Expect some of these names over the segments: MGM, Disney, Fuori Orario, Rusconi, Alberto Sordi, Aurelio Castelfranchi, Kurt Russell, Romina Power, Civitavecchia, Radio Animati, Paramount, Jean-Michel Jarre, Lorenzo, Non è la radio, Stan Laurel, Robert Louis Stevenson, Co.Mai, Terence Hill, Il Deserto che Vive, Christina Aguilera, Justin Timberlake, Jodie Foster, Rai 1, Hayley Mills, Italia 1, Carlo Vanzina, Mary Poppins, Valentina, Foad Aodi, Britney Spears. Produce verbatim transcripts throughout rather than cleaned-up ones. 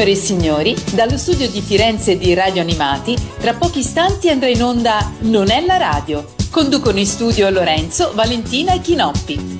Signore e signori, dallo studio di Firenze di Radio Animati, tra pochi istanti andrà in onda Non è la radio. Conducono in studio Lorenzo, Valentina e Chinoppi.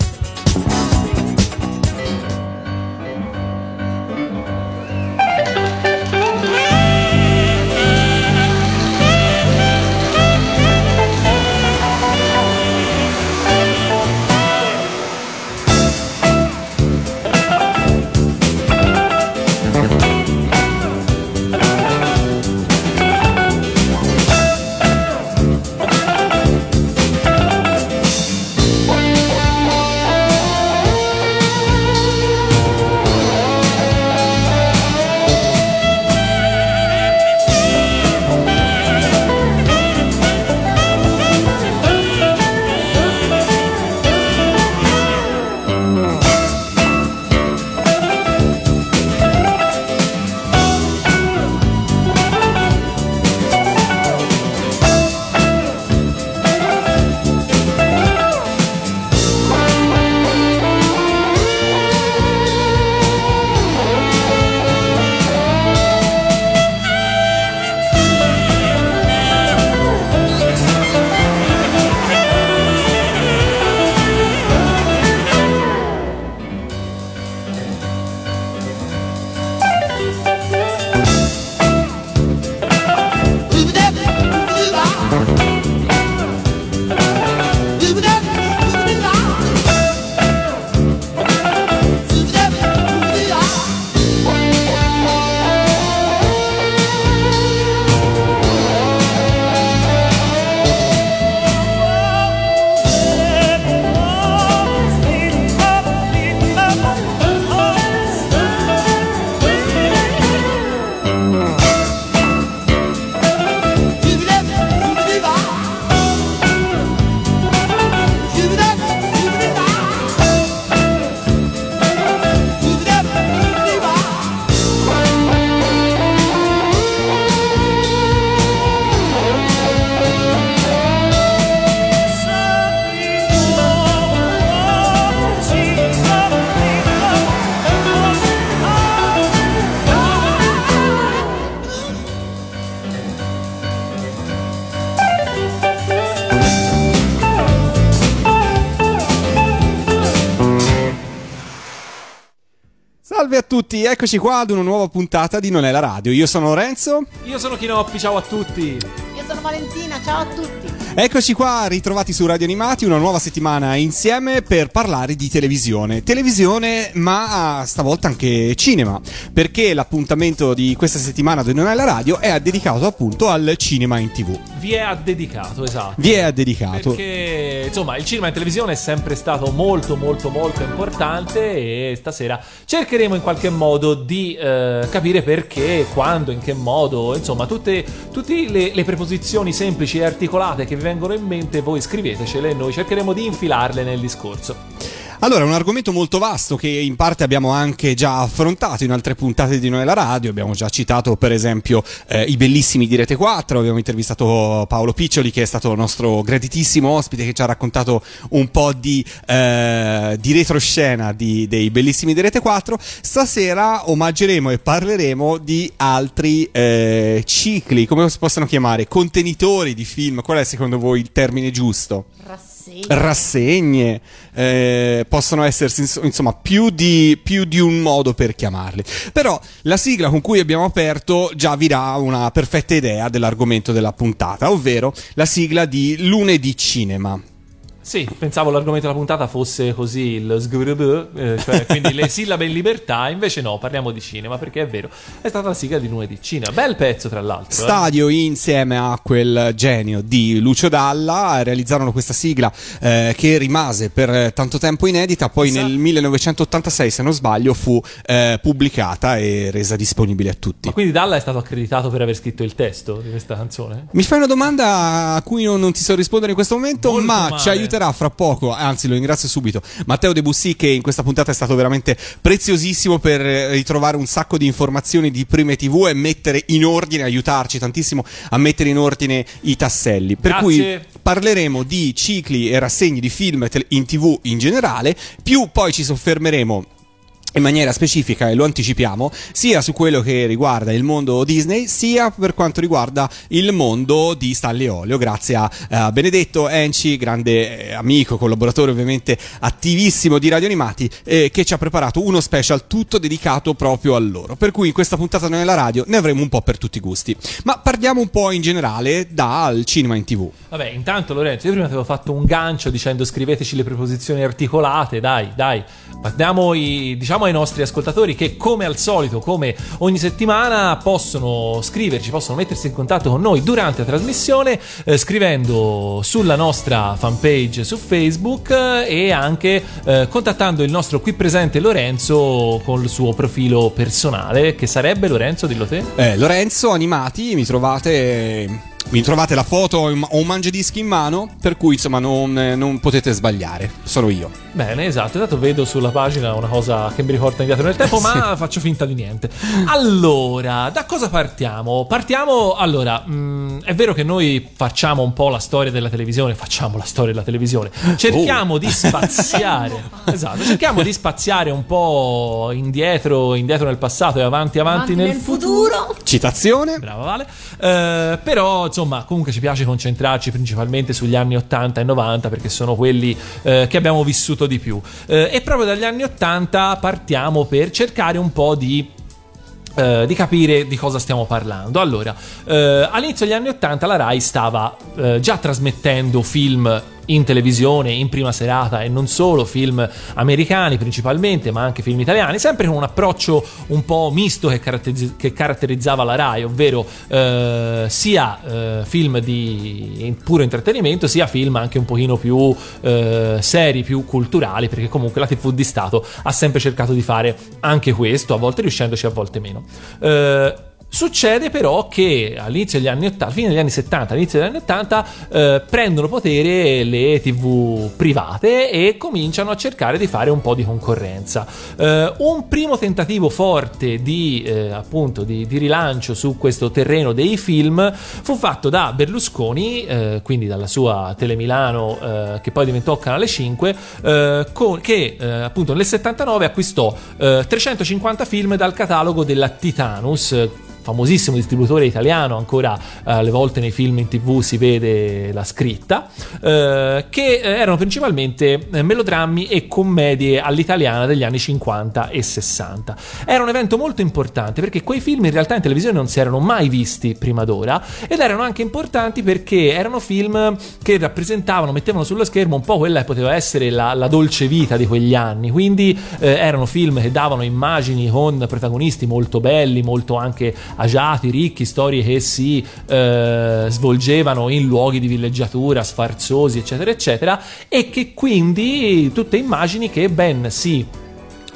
Tutti, eccoci qua ad una nuova puntata di Non è la radio. Io sono Lorenzo. Io sono Chinoppi, ciao a tutti. Io sono Valentina, ciao a tutti. Eccoci qua, ritrovati su Radio Animati, una nuova settimana insieme per parlare di televisione. Televisione, ma stavolta anche cinema, perché l'appuntamento di questa settimana di Non è la radio è dedicato appunto al cinema in tv. Vi è dedicato, esatto. Vi è dedicato. Perché, insomma, il cinema in televisione è sempre stato molto, molto, molto importante e stasera cercheremo in qualche in modo di eh, capire perché, quando, in che modo, insomma tutte, tutte le, le preposizioni semplici e articolate che vi vengono in mente voi scrivetecele e noi cercheremo di infilarle nel discorso. Allora, è un argomento molto vasto che in parte abbiamo anche già affrontato in altre puntate di Noi la Radio. Abbiamo già citato per esempio eh, i bellissimi di Rete quattro, abbiamo intervistato Paolo Piccioli che è stato nostro graditissimo ospite che ci ha raccontato un po' di, eh, di retroscena di, dei bellissimi di Rete quattro. Stasera omaggeremo e parleremo di altri eh, cicli, come si possono chiamare, contenitori di film. Qual è secondo voi il termine giusto? Rassegne, rassegne eh, possono essersi insomma più di, più di un modo per chiamarli, però la sigla con cui abbiamo aperto già vi dà una perfetta idea dell'argomento della puntata, ovvero la sigla di Lunedì Cinema. Sì, pensavo l'argomento della puntata fosse così il sgrubu, eh, cioè quindi le sillabe in libertà, invece no, parliamo di cinema perché è vero, è stata la sigla di Lunedì Cinema, bel pezzo tra l'altro. Stadio eh. insieme a quel genio di Lucio Dalla realizzarono questa sigla eh, che rimase per tanto tempo inedita, poi esatto. Nel millenovecentottantasei se non sbaglio fu eh, pubblicata e resa disponibile a tutti. Ma quindi Dalla è stato accreditato per aver scritto il testo di questa canzone? Mi fai una domanda a cui io non ti so rispondere in questo momento. Molto ma male. Ci aiuta fra poco, anzi lo ringrazio subito, Matteo De Bussi, che in questa puntata è stato veramente preziosissimo per ritrovare un sacco di informazioni di prime tv e mettere in ordine, aiutarci tantissimo a mettere in ordine i tasselli. Per Grazie. Cui parleremo di cicli e rassegni di film in tv in generale, più poi ci soffermeremo in maniera specifica, e lo anticipiamo, sia su quello che riguarda il mondo Disney, sia per quanto riguarda il mondo di Stalle e Olio, grazie a uh, Benedetto Enci, grande eh, amico, collaboratore ovviamente attivissimo di Radio Animati, eh, che ci ha preparato uno special tutto dedicato proprio a loro, per cui in questa puntata Non è la radio ne avremo un po' per tutti i gusti. Ma parliamo un po' in generale, dal cinema in tv. Vabbè, intanto Lorenzo, io prima ti avevo fatto un gancio dicendo scriveteci le preposizioni articolate, dai, dai, parliamo i, diciamo ai nostri ascoltatori che, come al solito, come ogni settimana, possono scriverci, possono mettersi in contatto con noi durante la trasmissione, eh, scrivendo sulla nostra fanpage su Facebook, eh, e anche eh, contattando il nostro qui presente Lorenzo col suo profilo personale, che sarebbe, Lorenzo, dillo te. Eh, Lorenzo Animati, mi trovate... mi trovate la foto o un mangiadischi in mano, per cui insomma non, non potete sbagliare, sono io. Bene, esatto, dato vedo sulla pagina una cosa che mi riporta indietro nel tempo, eh, ma sì, faccio finta di niente. Allora, da cosa partiamo? Partiamo, allora, mh, è vero che noi facciamo un po' la storia della televisione, facciamo la storia della televisione, cerchiamo oh. di spaziare, esatto, cerchiamo di spaziare un po' indietro, indietro nel passato e avanti, avanti, avanti nel, nel futuro. futuro. Citazione. Brava Vale, eh, però insomma comunque ci piace concentrarci principalmente sugli anni ottanta e novanta, perché sono quelli eh, che abbiamo vissuto di più, eh, e proprio dagli anni ottanta partiamo per cercare un po' di eh, di capire di cosa stiamo parlando. Allora, eh, all'inizio degli anni ottanta la Rai stava eh, già trasmettendo film in televisione, in prima serata, e non solo, film americani principalmente, ma anche film italiani, sempre con un approccio un po' misto che, caratterizz- che caratterizzava la Rai, ovvero eh, sia eh, film di puro intrattenimento, sia film anche un pochino più eh, seri, più culturali, perché comunque la tivù di Stato ha sempre cercato di fare anche questo, a volte riuscendoci, a volte meno. Eh, Succede però che all'inizio degli anni ottanta, fine degli anni settanta, all'inizio degli anni ottanta, eh, prendono potere le tivù private e cominciano a cercare di fare un po' di concorrenza. Eh, un primo tentativo forte di eh, appunto di, di rilancio su questo terreno dei film fu fatto da Berlusconi, eh, quindi dalla sua Telemilano, eh, che poi diventò Canale cinque, eh, con, che eh, appunto nel settantanove acquistò eh, trecentocinquanta film dal catalogo della Titanus, famosissimo distributore italiano, ancora eh, alle volte nei film in tivù si vede la scritta, eh, che erano principalmente melodrammi e commedie all'italiana degli anni cinquanta e sessanta. Era un evento molto importante perché quei film in realtà in televisione non si erano mai visti prima d'ora, ed erano anche importanti perché erano film che rappresentavano, mettevano sullo schermo un po' quella che poteva essere la, la dolce vita di quegli anni, quindi eh, erano film che davano immagini con protagonisti molto belli, molto anche agiati, ricchi, storie che si eh, svolgevano in luoghi di villeggiatura, sfarzosi, eccetera eccetera, e che quindi tutte immagini che ben si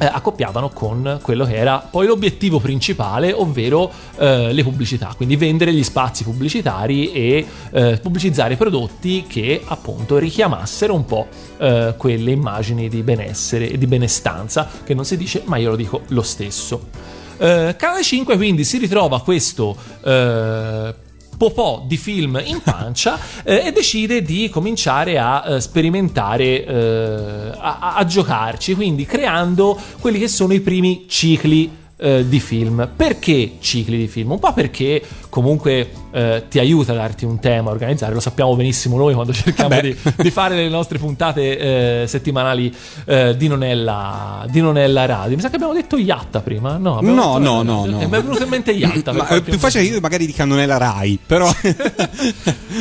eh, accoppiavano con quello che era poi l'obiettivo principale, ovvero eh, le pubblicità, quindi vendere gli spazi pubblicitari e eh, pubblicizzare prodotti che appunto richiamassero un po' eh, quelle immagini di benessere e di benestanza, che non si dice ma io lo dico lo stesso. Uh, Canale cinque quindi si ritrova questo uh, popò di film in pancia eh, e decide di cominciare a eh, sperimentare, eh, a, a giocarci, quindi creando quelli che sono i primi cicli eh, di film. Perché cicli di film? Un po' perché comunque eh, ti aiuta a darti un tema, a organizzare, lo sappiamo benissimo noi quando cerchiamo di, di fare le nostre puntate eh, settimanali eh, di, non è la, di non è la radio. Mi sa che abbiamo detto Iatta prima, no? No, no, la... no, no. Mi è venuto in mente Iatta. Ma, più momento. Facile io magari dica Non è la Rai, però...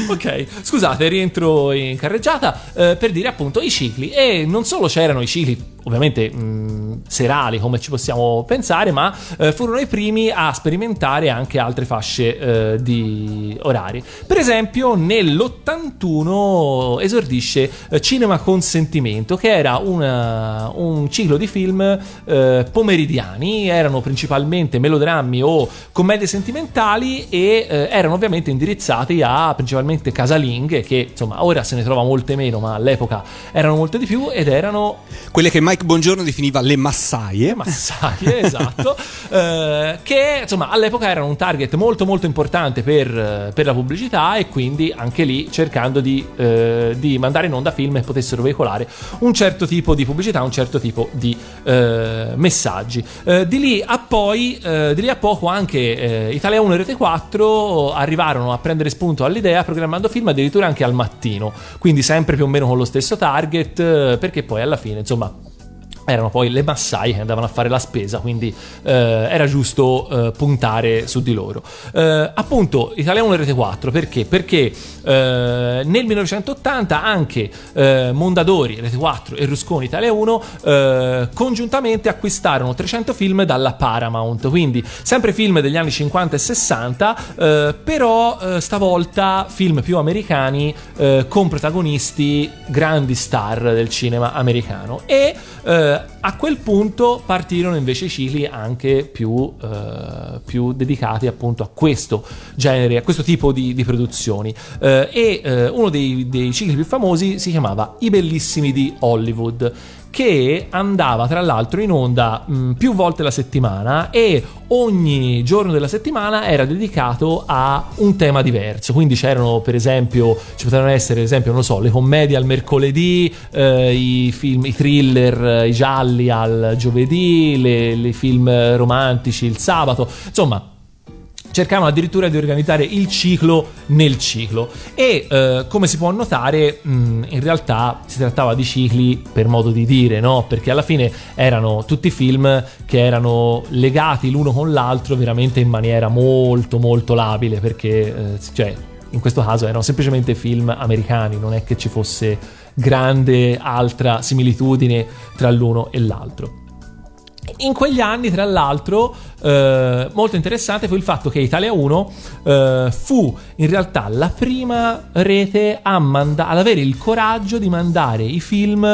Ok, scusate, rientro in carreggiata eh, per dire appunto i cicli. E non solo c'erano i cicli ovviamente mh, serali, come ci possiamo pensare, ma eh, furono i primi a sperimentare anche altre fasce eh, di orari. Per esempio nell'ottantuno esordisce eh, Cinema con Sentimento, che era una, un ciclo di film eh, pomeridiani, erano principalmente melodrammi o commedie sentimentali e eh, erano ovviamente indirizzati a principalmente casalinghe, che insomma ora se ne trova molte meno, ma all'epoca erano molte di più, ed erano quelle che Mike Bongiorno definiva le massaie. Massaie, esatto, eh, che insomma all'epoca erano un target molto molto importante importante per, per la pubblicità, e quindi anche lì cercando di, eh, di mandare in onda film che potessero veicolare un certo tipo di pubblicità, un certo tipo di eh, messaggi. Eh, di lì a poi, eh, di lì a poco anche eh, Italia uno e Rete quattro arrivarono a prendere spunto all'idea, programmando film addirittura anche al mattino, quindi sempre più o meno con lo stesso target, perché poi alla fine, insomma, erano poi le massaie che andavano a fare la spesa, quindi eh, era giusto eh, puntare su di loro. Eh, appunto, Italia uno e Rete quattro, perché? Perché eh, nel millenovecentottanta anche eh, Mondadori, Rete quattro e Rusconi, Italia uno eh, congiuntamente acquistarono trecento film dalla Paramount, quindi sempre film degli anni cinquanta e sessanta, eh, però eh, stavolta film più americani, eh, con protagonisti grandi star del cinema americano. E eh, a quel punto partirono invece i cicli anche più, eh, più dedicati appunto a questo genere, a questo tipo di, di produzioni, eh, e eh, uno dei, dei cicli più famosi si chiamava I Bellissimi di Hollywood, che andava tra l'altro in onda mh, più volte la settimana, e ogni giorno della settimana era dedicato a un tema diverso. Quindi c'erano, per esempio, ci potevano essere, per esempio, non lo so, le commedie al mercoledì, eh, i film, i thriller, i gialli al giovedì, le, le film romantici il sabato, insomma. Cercavano addirittura di organizzare il ciclo nel ciclo, e eh, come si può notare, mh, in realtà si trattava di cicli per modo di dire, no? Perché alla fine erano tutti film che erano legati l'uno con l'altro veramente in maniera molto molto labile, perché eh, cioè, in questo caso erano semplicemente film americani, non è che ci fosse grande altra similitudine tra l'uno e l'altro. In quegli anni, tra l'altro, eh, molto interessante fu il fatto che Italia uno eh, fu in realtà la prima rete a manda- ad avere il coraggio di mandare i film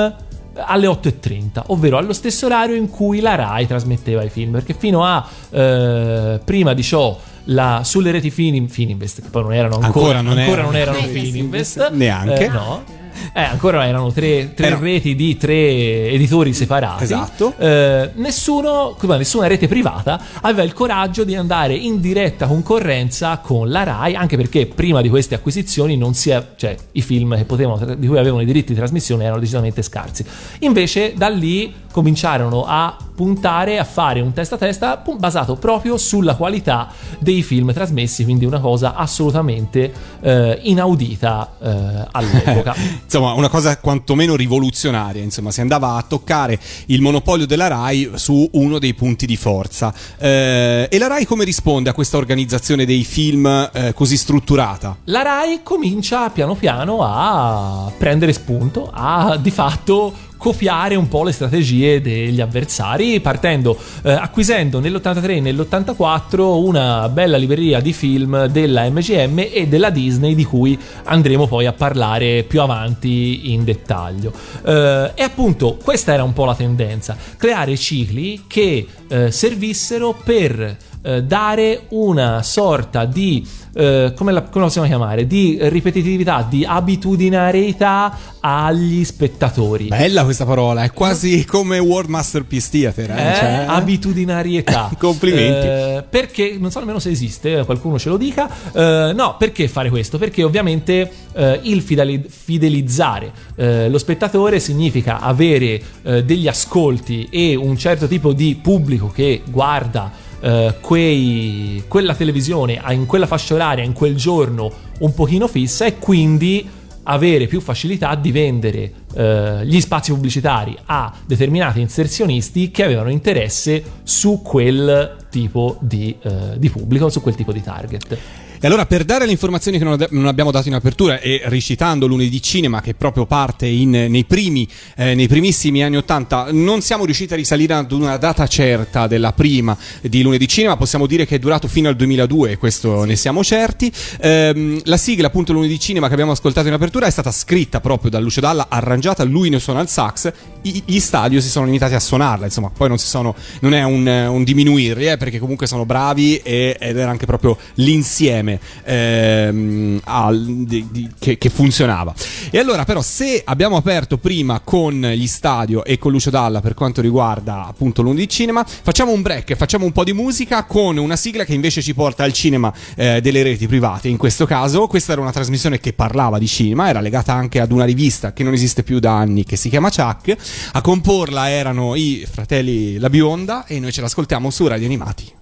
alle otto e trenta, ovvero allo stesso orario in cui la Rai trasmetteva i film, perché fino a eh, prima di ciò la, sulle reti Fin- Fininvest, che poi non erano ancora, ancora non ancora erano, non erano Fininvest neanche, eh, no. Eh, ancora erano tre, tre eh no. reti di tre editori separati. Esatto. Eh, nessuno, nessuna rete privata aveva il coraggio di andare in diretta concorrenza con la Rai, anche perché prima di queste acquisizioni non si è, cioè, i film che potevano, di cui avevano i diritti di trasmissione, erano decisamente scarsi. Invece da lì cominciarono a puntare a fare un testa a testa basato proprio sulla qualità dei film trasmessi, quindi una cosa assolutamente eh, inaudita eh, all'epoca. Insomma, una cosa quantomeno rivoluzionaria, insomma, si andava a toccare il monopolio della Rai su uno dei punti di forza. Eh, e la Rai come risponde a questa organizzazione dei film eh, così strutturata? La Rai comincia piano piano a prendere spunto, a di fatto copiare un po' le strategie degli avversari, partendo, eh, acquisendo nell'ottantatré e nell'ottantaquattro una bella libreria di film della M G M e della Disney, di cui andremo poi a parlare più avanti in dettaglio. Eh, e appunto questa era un po' la tendenza, creare cicli che eh, servissero per eh, dare una sorta di Uh, come, la, come la possiamo chiamare? Di ripetitività, di abitudinarietà agli spettatori. Bella questa parola, è quasi come World Masterpiece Theater. Eh? Eh, cioè, abitudinarietà. Complimenti. Uh, perché non so nemmeno se esiste, qualcuno ce lo dica. Uh, no, perché fare questo? Perché ovviamente uh, il fideli- fidelizzare uh, lo spettatore significa avere uh, degli ascolti e un certo tipo di pubblico che guarda Uh, quei, quella televisione in quella fascia oraria, in quel giorno un pochino fissa, e quindi avere più facilità di vendere uh, gli spazi pubblicitari a determinati inserzionisti che avevano interesse su quel tipo di, uh, di pubblico, su quel tipo di target. E allora, per dare le informazioni che non abbiamo dato in apertura, e ricitando Lunedì Cinema, che proprio parte in, nei primi, eh, nei primissimi anni ottanta, non siamo riusciti a risalire ad una data certa della prima di Lunedì Cinema, possiamo dire che è durato fino al duemiladue, questo sì, ne siamo certi. Ehm, la sigla, appunto, Lunedì Cinema, che abbiamo ascoltato in apertura, è stata scritta proprio da Lucio Dalla, arrangiata, lui ne suona il sax, i, gli Stadio si sono limitati a suonarla, insomma, poi non si sono, non è un, un diminuirli, eh, perché comunque sono bravi, e, ed era anche proprio l'insieme insieme ehm, al, di, di, che, che funzionava. E allora però, se abbiamo aperto prima con gli Stadio e con Lucio Dalla per quanto riguarda appunto Lunedì Cinema, facciamo un break, facciamo un po' di musica con una sigla che invece ci porta al cinema eh, delle reti private. In questo caso questa era una trasmissione che parlava di cinema, era legata anche ad una rivista che non esiste più da anni, che si chiama Chuck. A comporla erano i fratelli La Bionda e noi ce l'ascoltiamo su Radio Animati.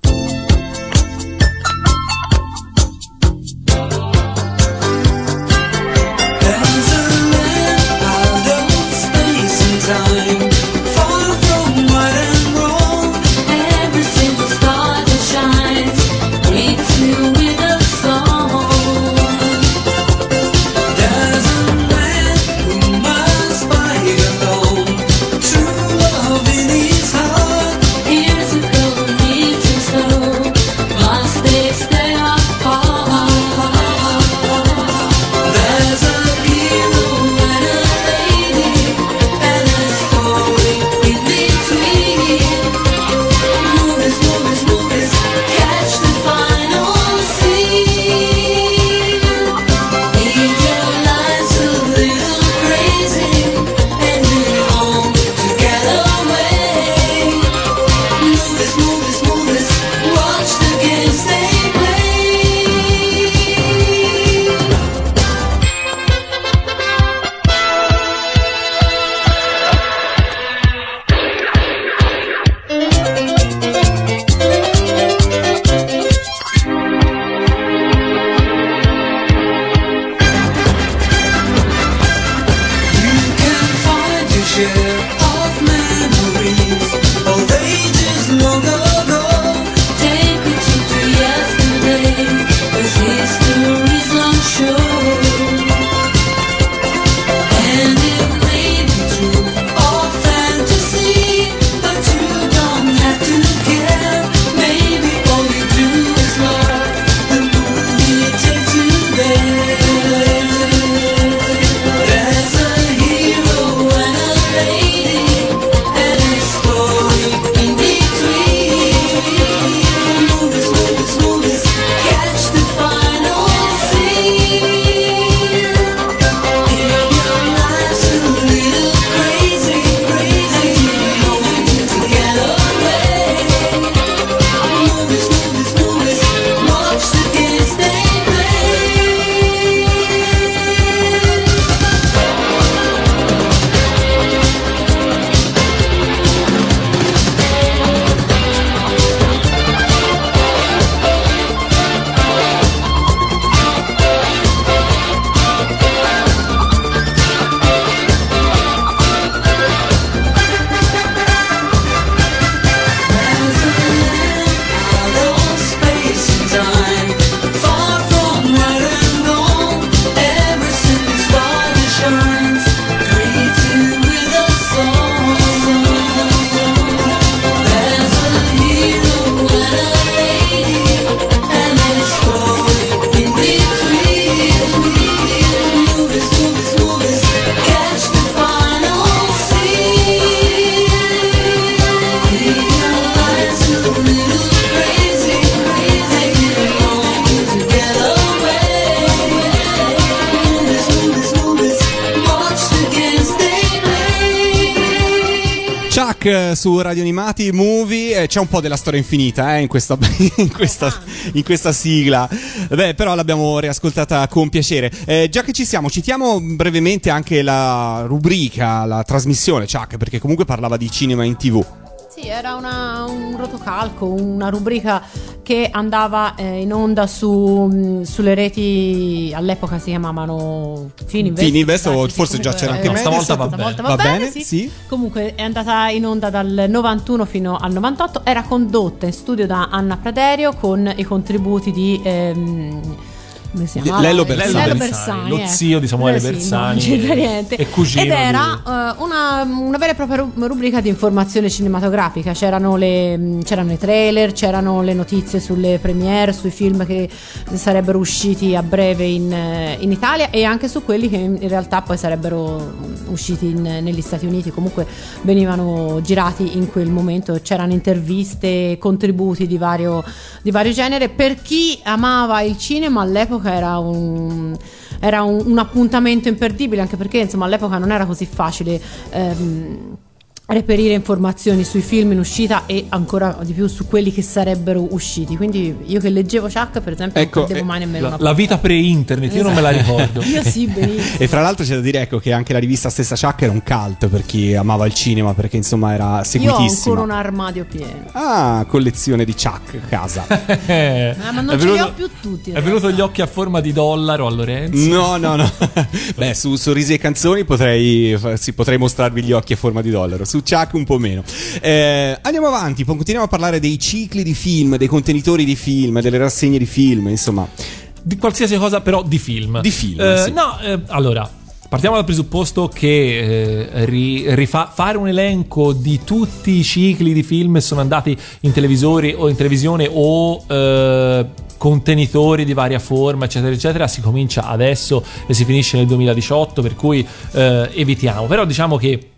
Su Radio Animati, Movie, eh, c'è un po' della storia infinita eh, in, questa, in, questa, in questa sigla. Beh, però l'abbiamo riascoltata con piacere. Eh, già che ci siamo, citiamo brevemente anche la rubrica, la trasmissione Chuck, perché comunque parlava di cinema in tivù. Sì, era una, un rotocalco, una rubrica che andava eh, in onda su, sulle reti, all'epoca si chiamavano Fininvest, Fininvest o forse già c'era anche, no, stavolta, stavolta, va, stavolta bene. va bene, va bene sì. Sì. Comunque è andata in onda dal novantuno fino al novantotto, era condotta in studio da Anna Praderio con i contributi di ehm, come si chiama? Lello Bersani, Lello Bersani, lo zio di Samuele eh sì, Bersani, no, niente. E cugino. Ed era di... una, una vera e propria rubrica di informazione cinematografica. C'erano le c'erano i trailer, c'erano le notizie sulle premiere, sui film che sarebbero usciti a breve in, in Italia, e anche su quelli che in realtà poi sarebbero usciti in, negli Stati Uniti. Comunque venivano girati in quel momento. C'erano interviste, contributi di vario, di vario genere. Per chi amava il cinema all'epoca era un, era un, un appuntamento imperdibile, anche perché insomma all'epoca non era così facile ehm, reperire informazioni sui film in uscita e ancora di più su quelli che sarebbero usciti. Quindi io che leggevo Chuck, per esempio, ecco, non perdevo mai nemmeno la, una la vita pre-internet, esatto. Io non me la ricordo. Io sì, benissimo. E fra l'altro c'è da dire, ecco, che anche la rivista stessa Chuck era un cult per chi amava il cinema, perché insomma era seguitissima. Io ho ancora un armadio pieno. Ah, collezione di Chuck casa. eh, ma non è ce venuto, li ho più tutti. È venuto gli occhi a forma di dollaro a Lorenzo? No, no, no. Beh, su Sorrisi e Canzoni potrei, sì, potrei mostrarvi gli occhi a forma di dollaro. Su Chuck un po' meno. eh, Andiamo avanti, continuiamo a parlare dei cicli di film, dei contenitori di film, delle rassegne di film, insomma di qualsiasi cosa, però di film. Di film, eh, sì. No, eh, allora partiamo dal presupposto che eh, ri, rifa, fare un elenco di tutti i cicli di film sono andati in televisori o in televisione o eh, contenitori di varia forma, eccetera eccetera, si comincia adesso e si finisce nel duemiladiciotto, per cui eh, evitiamo. Però diciamo che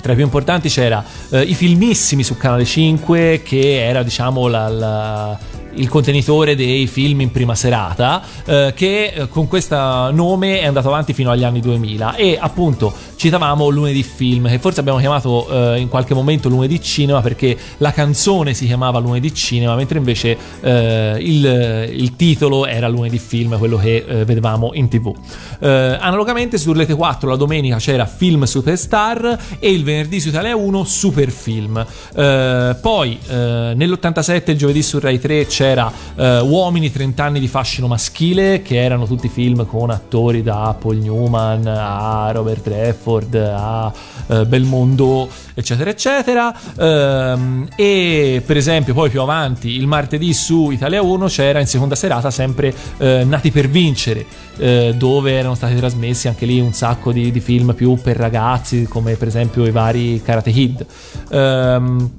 tra i più importanti c'era eh, i filmissimi su Canale cinque, che era diciamo la, la, il contenitore dei film in prima serata, eh, che eh, con questo nome è andato avanti fino agli anni duemila, e appunto citavamo Lunedì Film, che forse abbiamo chiamato eh, in qualche momento Lunedì Cinema, perché la canzone si chiamava Lunedì Cinema, mentre invece eh, il, il titolo era Lunedì Film, quello che eh, vedevamo in tv. Eh, analogamente su Rete quattro la domenica c'era Film Superstar, e il venerdì su Italia uno Superfilm. Eh, poi eh, nell'ottantasette il giovedì su Rai tre c'era eh, Uomini trent'anni di fascino maschile, che erano tutti film con attori da Paul Newman a Robert Redford a eh, Belmondo, eccetera eccetera. Eh, e per esempio poi più avanti il martedì su Italia uno c'era in seconda serata sempre eh, Nati per vincere, eh, dove erano stati trasmessi anche lì un sacco di, di film più per ragazzi, come per esempio i vari Karate Kid. Um,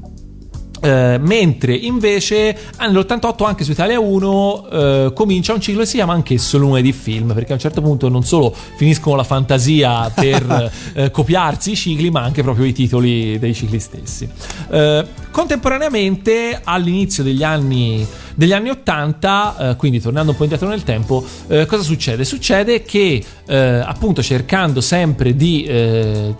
Uh, mentre invece nell'ottantotto anche su Italia uno uh, comincia un ciclo che si chiama anch'esso Lunedì Film, perché a un certo punto non solo finiscono la fantasia per uh, copiarsi i cicli, ma anche proprio i titoli dei cicli stessi. Uh, contemporaneamente all'inizio degli anni degli anni ottanta, uh, quindi tornando un po' indietro nel tempo, uh, cosa succede? Succede che uh, appunto cercando sempre di uh,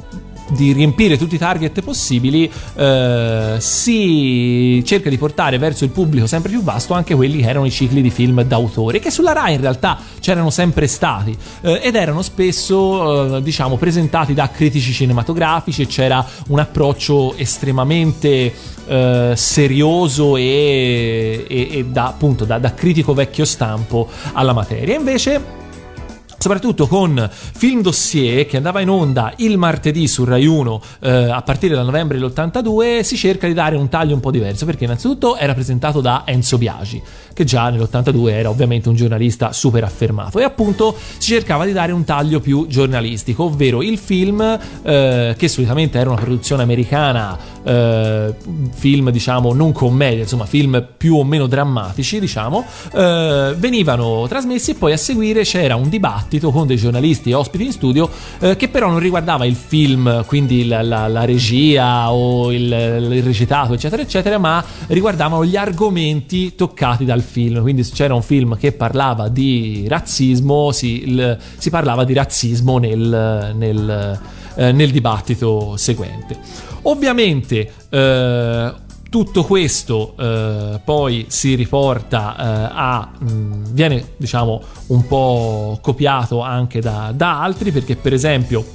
di riempire tutti i target possibili, eh, si cerca di portare verso il pubblico sempre più vasto anche quelli che erano i cicli di film d'autore, che sulla Rai in realtà c'erano sempre stati, eh, ed erano spesso eh, diciamo presentati da critici cinematografici, e c'era un approccio estremamente eh, serioso e, e, e da, appunto da, da critico vecchio stampo alla materia. Invece soprattutto con Film Dossier, che andava in onda il martedì su Rai uno eh, a partire da novembre dell'ottantadue, si cerca di dare un taglio un po' diverso, perché innanzitutto era presentato da Enzo Biagi, che già nell'ottantadue era ovviamente un giornalista super affermato, e appunto si cercava di dare un taglio più giornalistico, ovvero il film eh, che solitamente era una produzione americana, eh, film diciamo non commedia, insomma film più o meno drammatici diciamo, eh, venivano trasmessi, e poi a seguire c'era un dibattito con dei giornalisti e ospiti in studio, eh, che però non riguardava il film, quindi la, la, la regia o il, il recitato eccetera eccetera, ma riguardavano gli argomenti toccati dal film. Quindi se c'era un film che parlava di razzismo, si, il, si parlava di razzismo nel, nel, eh, nel dibattito seguente. Ovviamente eh, tutto questo eh, poi si riporta eh, a mh, viene diciamo un po' copiato anche da, da altri, perché per esempio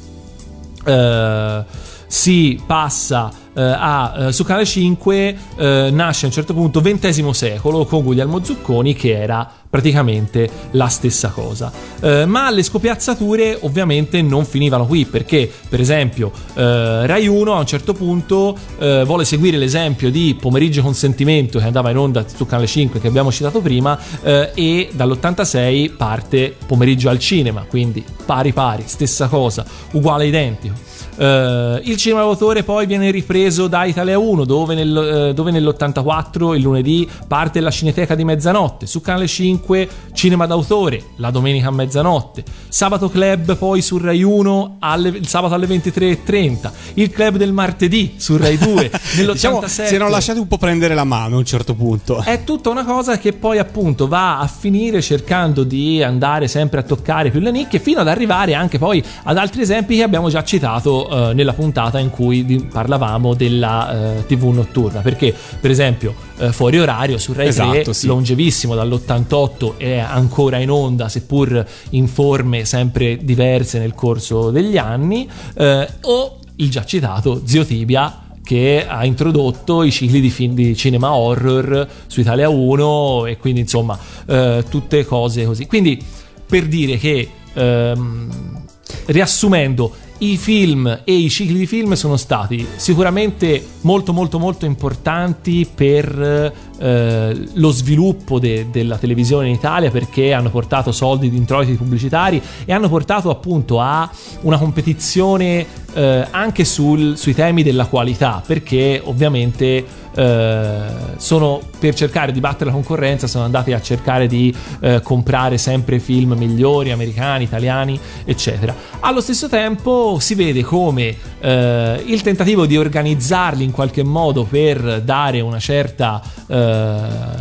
eh, si passa eh, a, su Canale cinque eh, nasce a un certo punto ventesimo secolo con Guglielmo Zucconi, che era praticamente la stessa cosa, eh, ma le scopiazzature ovviamente non finivano qui, perché per esempio eh, Rai uno a un certo punto eh, vuole seguire l'esempio di Pomeriggio con Sentimento, che andava in onda su Canale cinque, che abbiamo citato prima, eh, e dall'ottantasei parte Pomeriggio al cinema, quindi pari pari, stessa cosa, uguale identico. Uh, il cinema d'autore poi viene ripreso da Italia uno, dove, nel, uh, dove nell'ottantaquattro il lunedì parte la Cineteca di mezzanotte. Su Canale cinque cinema d'autore la domenica a mezzanotte. Sabato Club poi su Rai uno alle, il sabato alle ventitré e trenta. Il Club del martedì su Rai due. Nell'ottantasette diciamo, si erano lasciati un po' prendere la mano a un certo punto. È tutta una cosa che poi appunto va a finire cercando di andare sempre a toccare più le nicchie, fino ad arrivare anche poi ad altri esempi che abbiamo già citato nella puntata in cui parlavamo della uh, tivù notturna, perché per esempio uh, Fuori Orario su Rai esatto, tre, sì. longevissimo, dall'ottantotto è ancora in onda, seppur in forme sempre diverse nel corso degli anni, uh, o il già citato Zio Tibia, che ha introdotto i cicli di, film, di cinema horror su Italia uno, e quindi insomma uh, tutte cose così. Quindi per dire che um, riassumendo, i film e i cicli di film sono stati sicuramente molto molto molto importanti per eh, lo sviluppo de- della televisione in Italia, perché hanno portato soldi di introiti pubblicitari e hanno portato appunto a una competizione eh, anche sul, sui temi della qualità, perché ovviamente eh, sono, per cercare di battere la concorrenza, sono andati a cercare di eh, comprare sempre film migliori, americani, italiani, eccetera. Allo stesso tempo si vede come eh, il tentativo di organizzarli in qualche modo per dare una certa eh,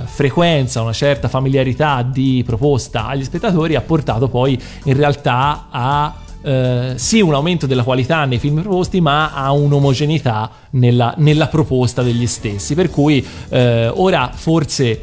frequenza, una certa familiarità di proposta agli spettatori, ha portato poi in realtà a eh, sì un aumento della qualità nei film proposti, ma a un'omogeneità nella, nella proposta degli stessi, per cui eh, ora forse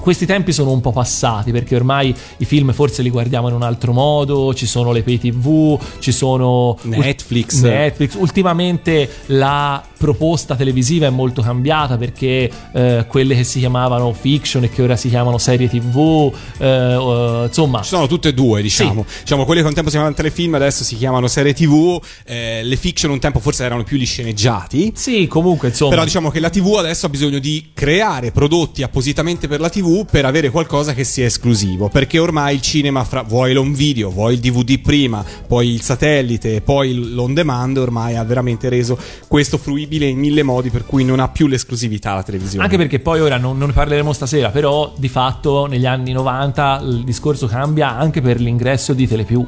questi tempi sono un po' passati, perché ormai i film forse li guardiamo in un altro modo, ci sono le pay tv, ci sono Netflix. Netflix. Ultimamente la proposta televisiva è molto cambiata, perché eh, quelle che si chiamavano fiction e che ora si chiamano serie tv, eh, uh, insomma ci sono tutte e due, diciamo. Sì. Diciamo, quelle che un tempo si chiamavano telefilm adesso si chiamano serie tv, eh, le fiction un tempo forse erano più gli sceneggiati. Sì, comunque insomma. Però diciamo che la tv adesso ha bisogno di creare prodotti appositamente per la tv, per avere qualcosa che sia esclusivo, perché ormai il cinema, fra vuoi l'home video, vuoi il D V D prima, poi il satellite, poi l'on demand, ormai ha veramente reso questo fruibile in mille modi, per cui non ha più l'esclusività la televisione. Anche perché poi ora non, non ne parleremo stasera, però di fatto negli anni novanta il discorso cambia anche per l'ingresso di Telepiù,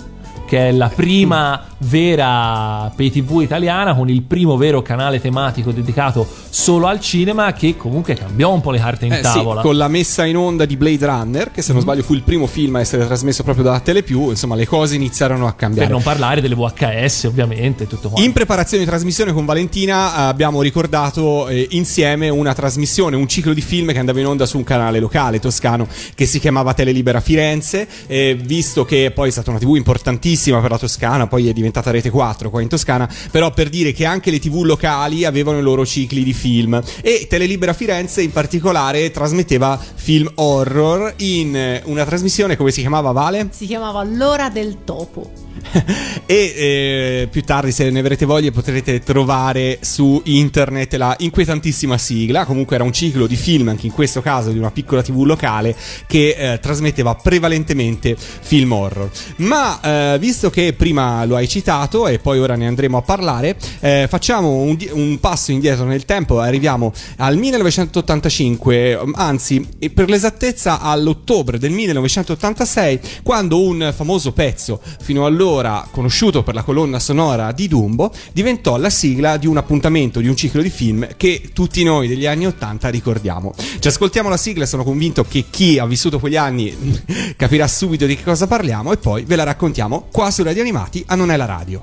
che è la prima vera pay tv italiana, con il primo vero canale tematico dedicato solo al cinema, che comunque cambiò un po' le carte in eh, tavola, sì, con la messa in onda di Blade Runner, che se non sbaglio fu il primo film a essere trasmesso proprio da Telepiù. Insomma, le cose iniziarono a cambiare, per non parlare delle V H S ovviamente, tutto quanto. In preparazione di trasmissione con Valentina abbiamo ricordato eh, insieme una trasmissione, un ciclo di film che andava in onda su un canale locale toscano che si chiamava Telelibera Firenze, eh, visto che poi è stata una tv importantissima per la Toscana, poi è diventata Rete quattro qua in Toscana, però per dire che anche le tv locali avevano i loro cicli di film, e Telelibera Firenze in particolare trasmetteva film horror in una trasmissione, come si chiamava, Vale? Si chiamava L'Ora del Topo. E eh, più tardi, se ne avrete voglia, potrete trovare su internet la inquietantissima sigla. Comunque era un ciclo di film, anche in questo caso di una piccola tv locale, che eh, trasmetteva prevalentemente film horror. Ma eh, visto che prima lo hai citato e poi ora ne andremo a parlare, eh, facciamo un, un passo indietro nel tempo, arriviamo al millenovecentottantacinque, anzi per l'esattezza all'ottobre del millenovecentottantasei, quando un famoso pezzo fino allora conosciuto per la colonna sonora di Dumbo diventò la sigla di un appuntamento, di un ciclo di film che tutti noi degli anni ottanta ricordiamo. Ci ascoltiamo la sigla, sono convinto che chi ha vissuto quegli anni capirà subito di che cosa parliamo, e poi ve la raccontiamo qua su Radio Animati a Non è la radio.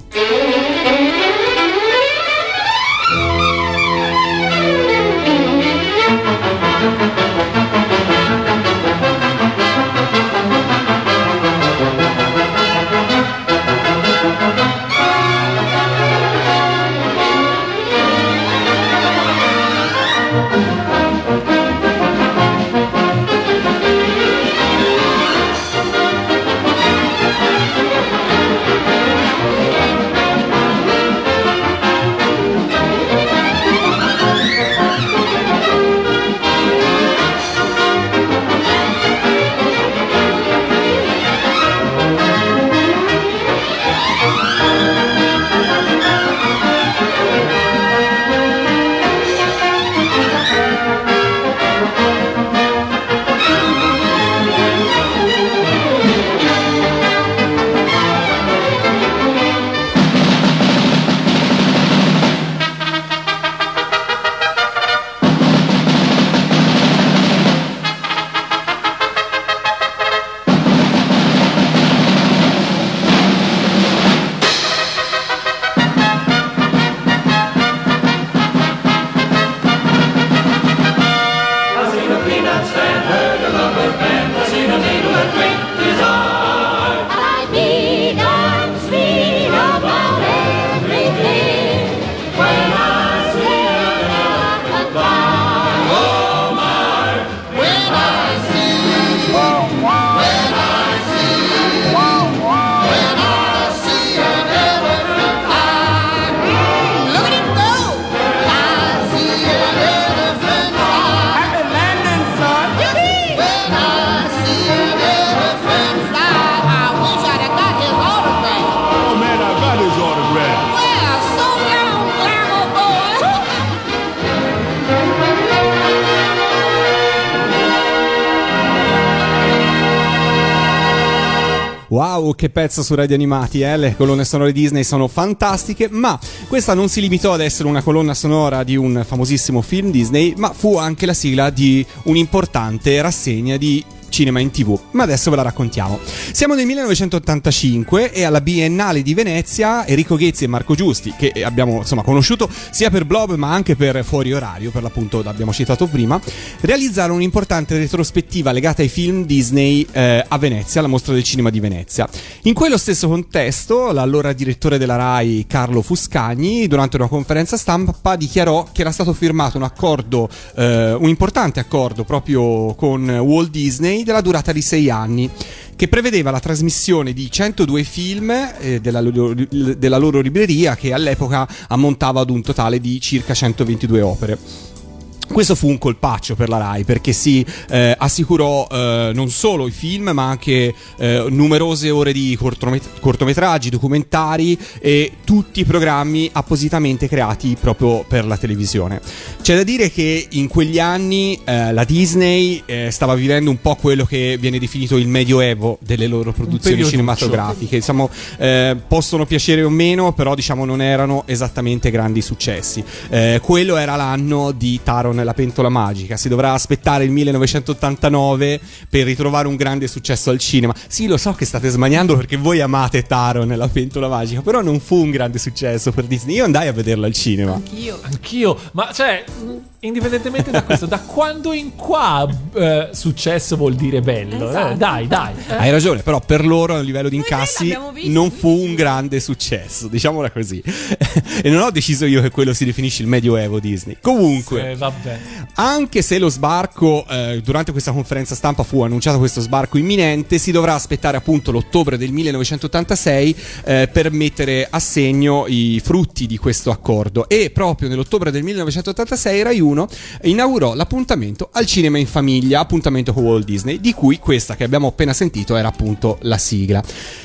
Wow, che pezzo su Radio Animati, eh? Le colonne sonore Disney sono fantastiche, ma questa non si limitò ad essere una colonna sonora di un famosissimo film Disney, ma fu anche la sigla di un'importante rassegna di cinema in TV, ma adesso ve la raccontiamo. Siamo nel millenovecentottantacinque e alla Biennale di Venezia Enrico Ghezzi e Marco Giusti, che abbiamo insomma conosciuto sia per Blob ma anche per Fuori Orario, per l'appunto l'abbiamo citato prima, realizzarono un'importante retrospettiva legata ai film Disney eh, a Venezia, alla Mostra del Cinema di Venezia. In quello stesso contesto l'allora direttore della Rai Carlo Fuscagni durante una conferenza stampa dichiarò che era stato firmato un accordo, eh, un importante accordo proprio con Walt Disney della durata di sei anni, che prevedeva la trasmissione di centodue film eh, della, loro, della loro libreria, che all'epoca ammontava ad un totale di circa centoventidue opere. Questo fu un colpaccio per la Rai, perché si eh, assicurò eh, non solo i film ma anche eh, numerose ore di cortomet- cortometraggi, documentari e tutti i programmi appositamente creati proprio per la televisione. C'è da dire che in quegli anni eh, la Disney eh, stava vivendo un po' quello che viene definito il medioevo delle loro produzioni cinematografiche. Diciamo, eh, possono piacere o meno, però diciamo non erano esattamente grandi successi. Eh, quello era l'anno di Taron La pentola magica, si dovrà aspettare il millenovecentottantanove per ritrovare un grande successo al cinema. Sì, lo so che state smaniando perché voi amate Taron La pentola magica, però non fu un grande successo per Disney. Io andai a vederlo al cinema. Anch'io, anch'io, ma cioè, indipendentemente da questo, da quando in qua eh, successo vuol dire bello, esatto. eh, dai, dai. Eh. Hai ragione, però per loro a livello di incassi non fu un grande successo, diciamola così. E non ho deciso io che quello si definisce il medioevo Disney. Comunque, sì, anche se lo sbarco eh, durante questa conferenza stampa fu annunciato questo sbarco imminente, si dovrà aspettare appunto l'ottobre del millenovecentottantasei eh, per mettere a segno i frutti di questo accordo. E proprio nell'ottobre del millenovecentottantasei Rai uno inaugurò l'appuntamento al cinema in famiglia, appuntamento con Walt Disney, di cui questa che abbiamo appena sentito era appunto la sigla.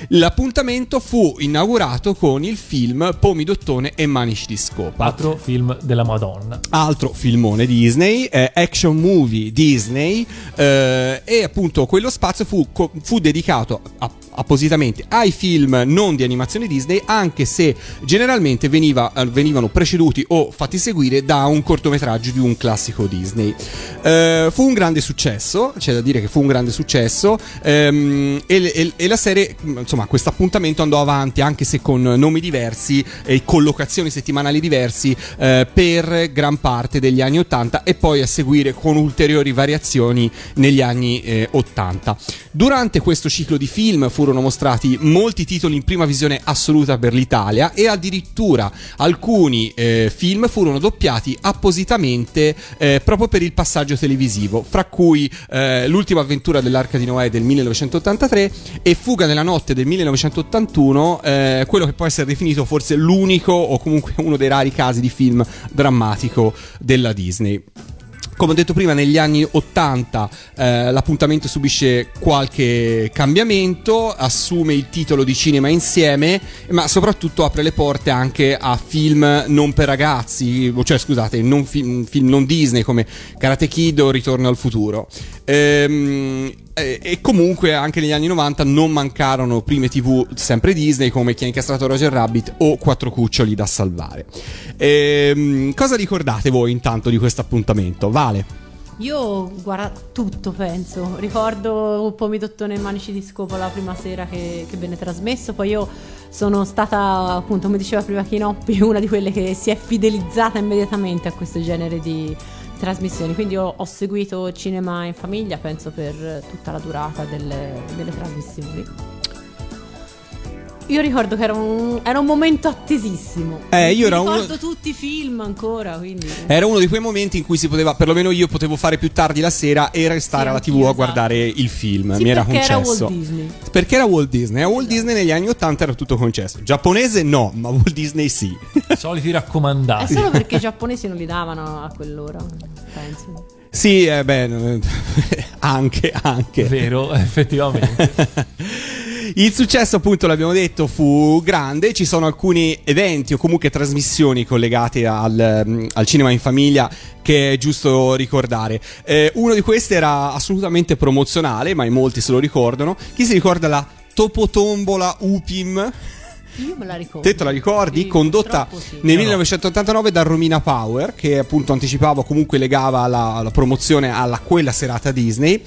L'appuntamento fu inaugurato con il film Pomi d'Ottone e Manici di Scopa, altro film della Madonna, altro filmone Disney, eh, action movie Disney, eh, e appunto quello spazio fu, fu dedicato a, appositamente ai film non di animazione Disney, anche se generalmente veniva, venivano preceduti o fatti seguire da un cortometraggio di un classico Disney. Eh, fu un grande successo, c'è da dire che fu un grande successo, ehm, e, e, e la serie, insomma, questo appuntamento andò avanti anche se con nomi diversi e collocazioni settimanali diversi eh, per gran parte degli anni ottanta e poi a seguire con ulteriori variazioni negli anni eh, ottanta. Durante questo ciclo di film furono mostrati molti titoli in prima visione assoluta per l'Italia e addirittura alcuni eh, film furono doppiati appositamente eh, proprio per il passaggio televisivo, fra cui eh, L'ultima avventura dell'Arca di Noè del millenovecentottantatré e Fuga nella notte del millenovecentottantuno, eh, quello che può essere definito forse l'unico o comunque uno dei rari casi di film drammatico della Disney. Come ho detto prima, negli anni ottanta eh, l'appuntamento subisce qualche cambiamento, assume il titolo di Cinema Insieme, ma soprattutto apre le porte anche a film non per ragazzi, cioè scusate, non film, film non Disney come Karate Kid o Ritorno al Futuro. Ehm, e comunque anche negli anni novanta non mancarono prime TV sempre Disney come Chi ha incastrato Roger Rabbit o Quattro cuccioli da salvare. Ehm, cosa ricordate voi intanto di questo appuntamento? Vale. Io, guarda, tutto penso. Ricordo Pomi d'Ottone e Manici di Scopa la prima sera che, che venne trasmesso. Poi io sono stata, appunto, come diceva prima Chinoppi, una di quelle che si è fidelizzata immediatamente a questo genere di trasmissioni. Quindi io ho seguito Cinema in Famiglia, penso, per tutta la durata delle, delle trasmissioni. Io ricordo che era un, era un momento attesissimo. Eh, io era ricordo uno... tutti i film ancora, quindi. Era uno di quei momenti in cui si poteva, perlomeno io potevo fare più tardi la sera e restare sì, alla tivù, esatto, a guardare il film. Sì, mi era perché concesso. Era Walt Disney. Perché era Walt Disney. A Walt, esatto, Disney negli anni ottanta era tutto concesso. Giapponese no, ma Walt Disney sì. Soliti raccomandati. È solo perché i giapponesi non li davano a quell'ora, penso. Sì, eh, beh, anche, anche. Vero, effettivamente. Il successo, appunto, l'abbiamo detto, fu grande. Ci sono alcuni eventi o comunque trasmissioni collegate al, al Cinema in Famiglia che è giusto ricordare. Eh, uno di questi era assolutamente promozionale, ma in molti se lo ricordano. Chi si ricorda la Topotombola Upim. Io me la ricordo. Te te la ricordi? Sì, condotta sì. nel no. millenovecentottantanove da Romina Power, che appunto anticipava, comunque legava la, la promozione alla quella serata Disney.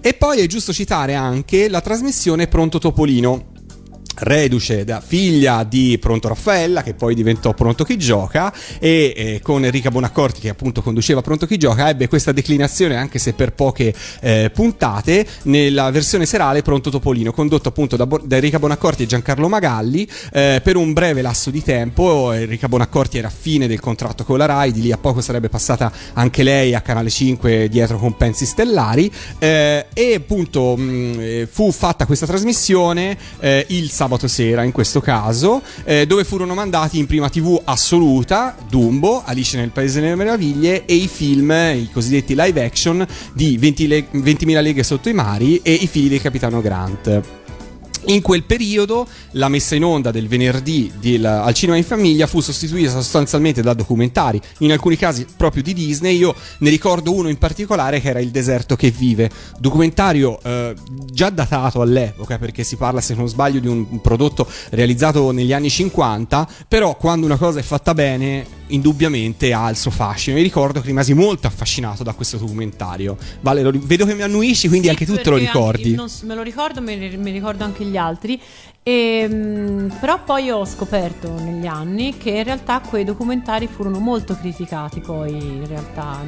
E poi è giusto citare anche la trasmissione Pronto Topolino, reduce da figlia di Pronto Raffaella, che poi diventò Pronto Chi Gioca, e eh, con Enrica Bonaccorti, che appunto conduceva Pronto Chi Gioca, ebbe questa declinazione, anche se per poche eh, puntate, nella versione serale Pronto Topolino, condotto appunto da, da Enrica Bonaccorti e Giancarlo Magalli eh, per un breve lasso di tempo. Enrica Bonaccorti era a fine del contratto con la Rai, di lì a poco sarebbe passata anche lei a Canale cinque dietro compensi stellari, eh, e appunto mh, fu fatta questa trasmissione eh, il sabato sera in questo caso, eh, dove furono mandati in prima TV assoluta Dumbo, Alice nel Paese delle Meraviglie e i film, i cosiddetti live action di ventimila leghe sotto i mari e I figli del Capitano Grant. In quel periodo la messa in onda del venerdì del, al cinema in famiglia fu sostituita sostanzialmente da documentari, in alcuni casi proprio di Disney. Io ne ricordo uno in particolare, che era Il deserto che vive, documentario eh, già datato all'epoca, perché si parla, se non sbaglio, di un prodotto realizzato negli anni cinquanta, però quando una cosa è fatta bene indubbiamente ha il suo fascino. Mi ricordo che rimasi molto affascinato da questo documentario. Vale, lo, vedo che mi annuisci, quindi sì, anche tu te lo ricordi. Non, me lo ricordo, me, mi ricordo anche gli altri. E, però poi ho scoperto negli anni che in realtà quei documentari furono molto criticati poi in realtà,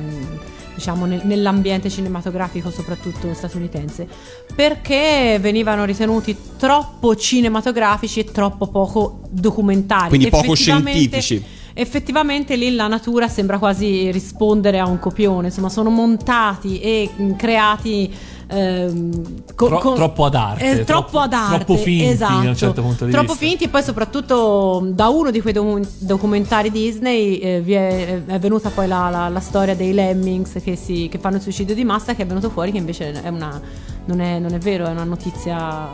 diciamo, nel, nell'ambiente cinematografico soprattutto statunitense, perché venivano ritenuti troppo cinematografici e troppo poco documentari, quindi poco scientifici. Effettivamente lì la natura sembra quasi rispondere a un copione, insomma sono montati e creati ehm, co- Tro- troppo ad arte, eh, troppo, troppo ad arte, troppo finti, esatto, da un certo punto di troppo vista. finti. E poi soprattutto da uno di quei do- documentari Disney eh, vi è, è venuta poi la, la, la storia dei Lemmings che, si, che fanno il suicidio di massa, che è venuto fuori che invece è una, non, è, non è vero, è una notizia,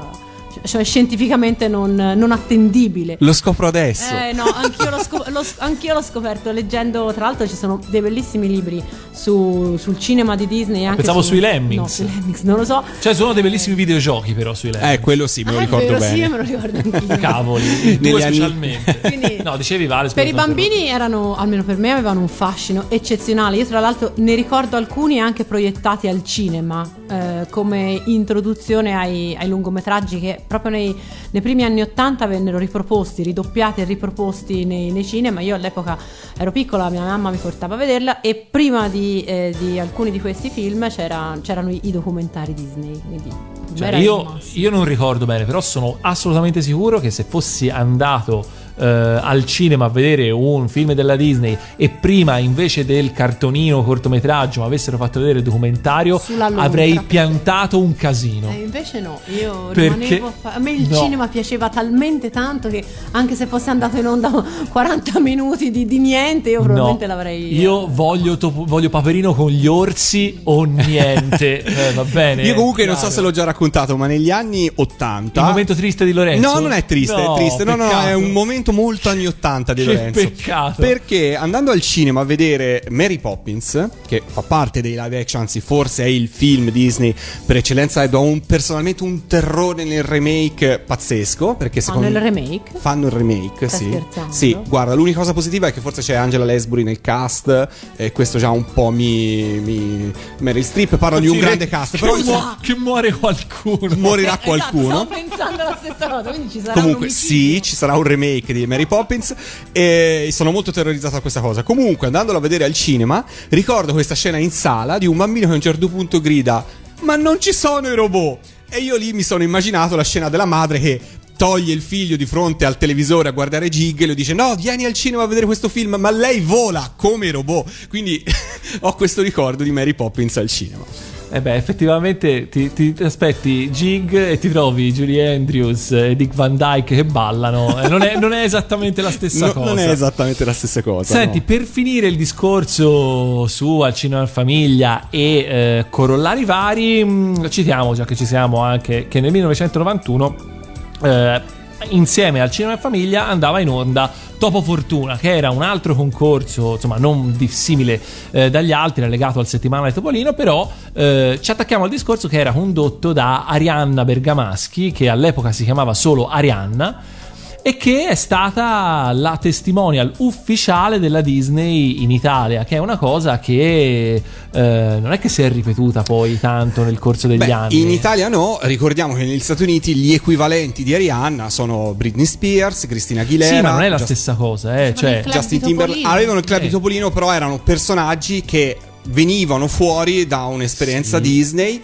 cioè scientificamente non, non attendibile. Lo scopro adesso. Eh no, anch'io, lo scop- lo, anch'io l'ho scoperto leggendo, tra l'altro ci sono dei bellissimi libri su, sul cinema di Disney, anche pensavo su, sui Lemmings. No, sui Lemmings non lo so. Cioè sono dei bellissimi eh. videogiochi però sui Lemmings. Eh, quello sì, me lo ah, ricordo bene. Sì, me lo ricordo anch'io. Cavoli, due specialmente. Quindi, no, dicevi Vale. Per i bambini erano, almeno per me, avevano un fascino eccezionale. Io tra l'altro ne ricordo alcuni anche proiettati al cinema, eh, come introduzione ai, ai lungometraggi che proprio nei, nei primi anni ottanta vennero riproposti, ridoppiati e riproposti nei, nei cinema. Io all'epoca ero piccola, mia mamma mi portava a vederla, e prima di, eh, di alcuni di questi film c'era, c'erano i, i documentari Disney. Quindi, cioè, io, io non ricordo bene, però sono assolutamente sicuro che se fossi andato Uh, al cinema a vedere un film della Disney e prima invece del cartonino cortometraggio mi avessero fatto vedere il documentario, avrei piantato un casino. E eh, invece no, io Perché? rimanevo a, fa- a me il no. cinema piaceva talmente tanto che anche se fosse andato in onda quaranta minuti di, di niente, io probabilmente no. l'avrei io voglio, topo- voglio Paperino con gli orsi o niente. eh, va bene. Io comunque non so se l'ho già raccontato, ma negli anni ottanta, il momento triste di Lorenzo. No, non è triste, no, è triste. No, no, è un momento molto anni ottanta di Lorenzo. Peccato. Perché andando al cinema a vedere Mary Poppins, che fa parte dei live action, anzi forse è il film Disney per eccellenza, ed ho un, personalmente un terrore nel remake pazzesco, perché secondo fanno il remake? Fanno il remake, Sta sì. scherzando. Sì, guarda, l'unica cosa positiva è che forse c'è Angela Lansbury nel cast, e questo già un po' mi, mi Meryl Streep parla di un grande cast, però che, insomma, che muore qualcuno. Morirà esatto, qualcuno. Stavo pensando alla stessa cosa, quindi ci sarà Comunque un sì, ci sarà un remake di Mary Poppins, e sono molto terrorizzato da questa cosa. Comunque, andandola a vedere al cinema, ricordo questa scena in sala di un bambino che a un certo punto grida: "Ma non ci sono i robot!" E io lì mi sono immaginato la scena della madre che toglie il figlio di fronte al televisore a guardare Gig e lui dice: "No, vieni al cinema a vedere questo film", ma lei vola come i robot. Quindi ho questo ricordo di Mary Poppins al cinema. Eh beh, effettivamente ti, ti aspetti Gig e ti trovi Julie Andrews e Dick Van Dyke che ballano. Non è, non è esattamente la stessa no, cosa. Non è esattamente la stessa cosa. Senti, no. per finire il discorso su Al Cinema in Famiglia e eh, corollari vari, mh, citiamo, già che ci siamo, anche che nel millenovecentonovantuno eh, insieme al Cinema in Famiglia andava in onda Topo Fortuna, che era un altro concorso, insomma, non dissimile eh, dagli altri, legato al settimanale Topolino, però eh, ci attacchiamo al discorso che era condotto da Arianna Bergamaschi, che all'epoca si chiamava solo Arianna, e che è stata la testimonial ufficiale della Disney in Italia, che è una cosa che eh, non è che si è ripetuta poi tanto nel corso degli Beh, anni. In Italia no, ricordiamo che negli Stati Uniti gli equivalenti di Arianna sono Britney Spears, Christina Aguilera. Sì, ma non è la Just- stessa cosa, eh, cioè Justin Timberlake. Avevano il club eh. di Topolino, però erano personaggi che venivano fuori da un'esperienza sì. Disney,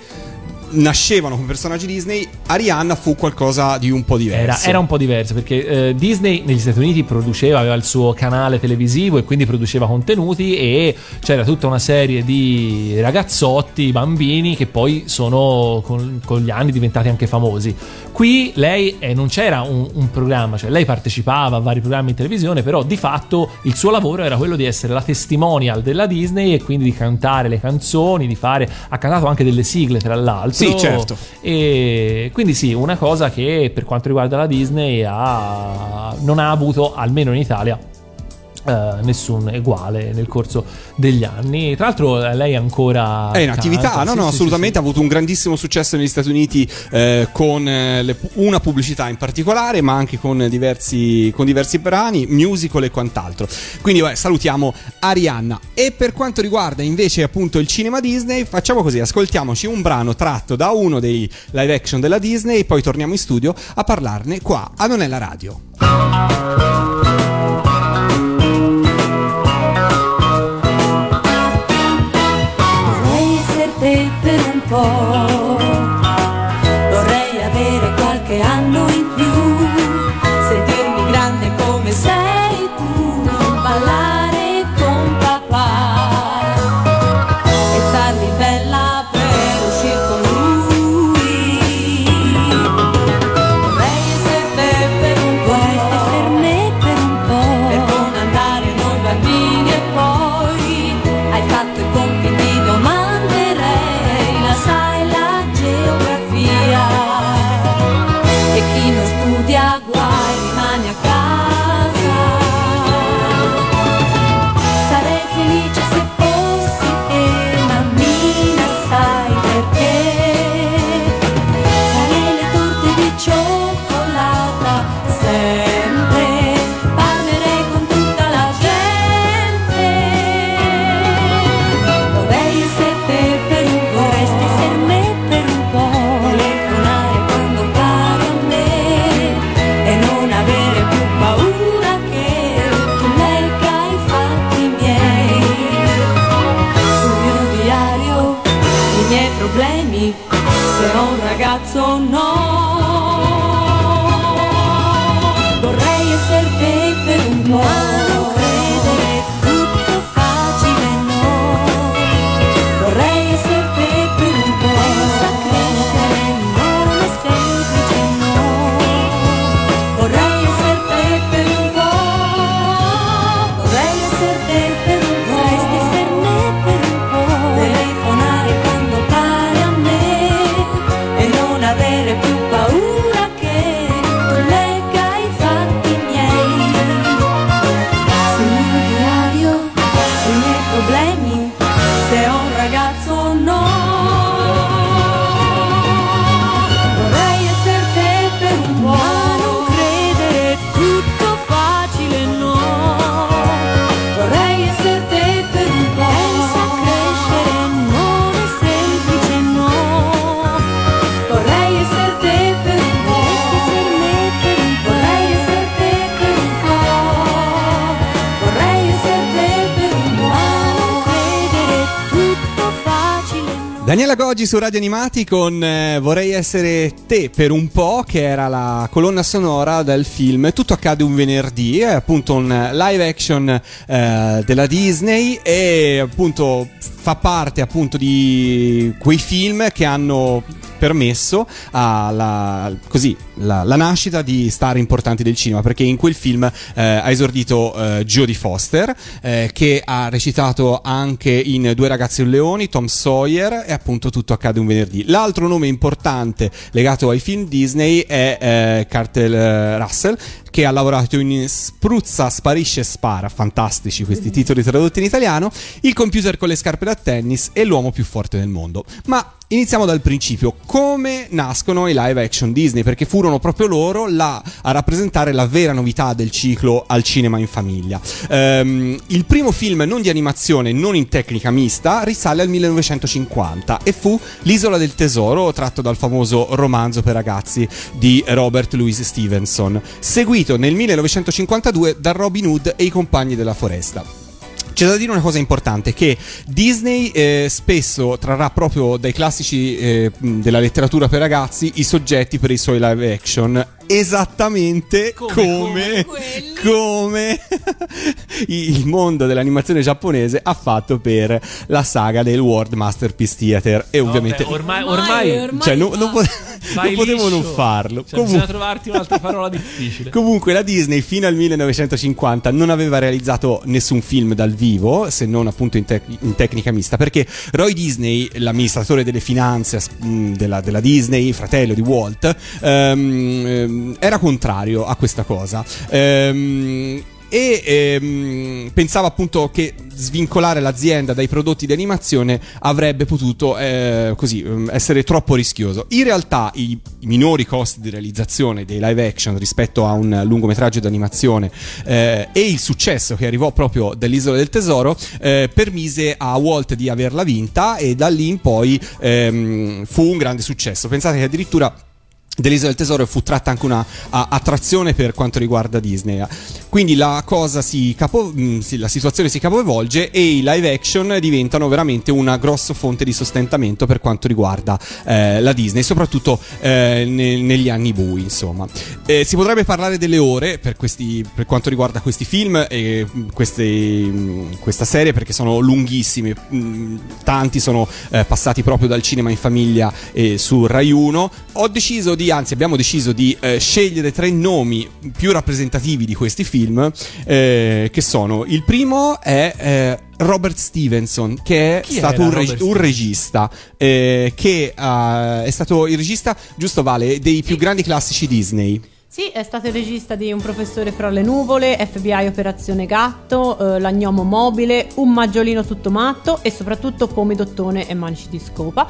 nascevano come personaggi Disney. Arianna fu qualcosa di un po' diverso. Era, era un po' diverso perché eh, Disney negli Stati Uniti produceva, aveva il suo canale televisivo e quindi produceva contenuti, e c'era tutta una serie di ragazzotti, bambini, che poi sono con, con gli anni diventati anche famosi. Qui lei eh, non c'era un, un programma, cioè lei partecipava a vari programmi in televisione, però di fatto il suo lavoro era quello di essere la testimonial della Disney e quindi di cantare le canzoni, di fare, ha cantato anche delle sigle tra l'altro. Sì, certo. E quindi sì, una cosa che per quanto riguarda la Disney ha, non ha avuto, almeno in Italia, eh, nessun uguale nel corso degli anni. Tra l'altro lei ancora è in canta, attività, no? Sì, no, sì, assolutamente, sì, sì. Ha avuto un grandissimo successo negli Stati Uniti eh, con le, una pubblicità in particolare, ma anche con diversi, con diversi brani, musical e quant'altro. Quindi beh, salutiamo Arianna. E per quanto riguarda invece appunto il cinema Disney, facciamo così, ascoltiamoci un brano tratto da uno dei live action della Disney, poi torniamo in studio a parlarne qua a Non è la radio. Per un po' vorrei avere qualche anno in più, sentirmi grande come sei tu, ballare con papà e farmi bella per uscire con lui. Vorrei essere te per un po', vorresti essere me per un po', per non andare noi bambini e poi hai fatto i compiti domani. Sai la geografia e chi non studia guai rimane a casa. Sarei felice se fossi te, mammina, sai perché? Farei le torte di cioccolata sempre, parlerei con tutta la gente. Vorrei essere te per un po', problemi, sarò un ragazzo no, vorrei essere te per un po', ma non credere tutto facile no, vorrei essere te per un po', senza credere non è semplice no, vorrei essere te per un po', vorrei essere te per un po', vorresti essere me per un po', telefonare quando parli avere più paura che tu legga i fatti miei sul mio diario, i miei problemi, se ho un ragazzo o no, vorrei essere te per un po', ma non credere tutto facile no, vorrei essere te per un po', pensa a crescere non è semplice no, vorrei essere te per un po', vorresti essere me per un po', vorrei essere te per un po', vorrei essere te per un po', ma non credere tutto facile no. Daniela Goggi su Radio Animati con eh, Vorrei essere te per un po', che era la colonna sonora del film Tutto accade un venerdì, è appunto un live action eh, della Disney, e appunto fa parte appunto di quei film che hanno permesso alla, così, la, la nascita di star importanti del cinema, perché in quel film eh, ha esordito eh, Jodie Foster, eh, che ha recitato anche in Due ragazzi e un leoni, Tom Sawyer e appunto Tutto accade un venerdì. L'altro nome importante legato ai film Disney è eh, Kurt Russell, che ha lavorato in Spruzza, Sparisce e Spara, fantastici questi titoli tradotti in italiano, Il computer con le scarpe da tennis e L'uomo più forte del mondo. Ma iniziamo dal principio, come nascono i live action Disney, perché furono proprio loro la, a rappresentare la vera novità del ciclo al cinema in famiglia. Ehm, il primo film non di animazione, non in tecnica mista, risale al millenovecentocinquanta e fu L'isola del tesoro, tratto dal famoso romanzo per ragazzi di Robert Louis Stevenson, seguito nel millenovecentocinquantadue da Robin Hood e i compagni della foresta. C'è da dire una cosa importante, che Disney eh, spesso trarrà proprio dai classici eh, della letteratura per ragazzi i soggetti per i suoi live action, esattamente come, come, come, come il mondo dell'animazione giapponese ha fatto per la saga del World Masterpiece Theater. E ovviamente Vabbè, ormai, ormai, ormai, ormai cioè, non, non, pot- non potevo liscio. non farlo, cioè, Comun- bisogna trovarti un'altra parola difficile. Comunque la Disney fino al millenovecentocinquanta non aveva realizzato nessun film dal vivo, se non appunto in, te- in tecnica mista, perché Roy Disney, l'amministratore delle finanze mh, della, della Disney, fratello di Walt, ehm, era contrario a questa cosa ehm, e ehm, pensava appunto che svincolare l'azienda dai prodotti di animazione avrebbe potuto eh, così essere troppo rischioso. In realtà i, i minori costi di realizzazione dei live action rispetto a un lungometraggio d'animazione eh, e il successo che arrivò proprio dall'Isola del Tesoro eh, permise a Walt di averla vinta, e da lì in poi ehm, fu un grande successo. Pensate che addirittura dell'Isola del Tesoro fu tratta anche una a, attrazione per quanto riguarda Disney. Quindi la cosa si capo, la situazione si capovolge e i live action diventano veramente una grossa fonte di sostentamento per quanto riguarda eh, la Disney, soprattutto eh, ne, negli anni bui, insomma. Eh, si potrebbe parlare delle ore per questi per quanto riguarda questi film e queste, questa serie, perché sono lunghissimi. Tanti sono eh, passati proprio dal cinema in famiglia eh, su Rai uno. Ho deciso di Anzi abbiamo deciso di eh, scegliere tre nomi più rappresentativi di questi film eh, che sono, il primo è eh, Robert Stevenson, che è Chi stato un, reg- un regista eh, che eh, è stato il regista, giusto Vale, dei più grandi classici Disney. Sì, è stato il regista di Un professore fra le nuvole, F B I Operazione Gatto, eh, L'agnomo mobile, Un maggiolino tutto matto e soprattutto Pomi d'Ottone e Manici di Scopa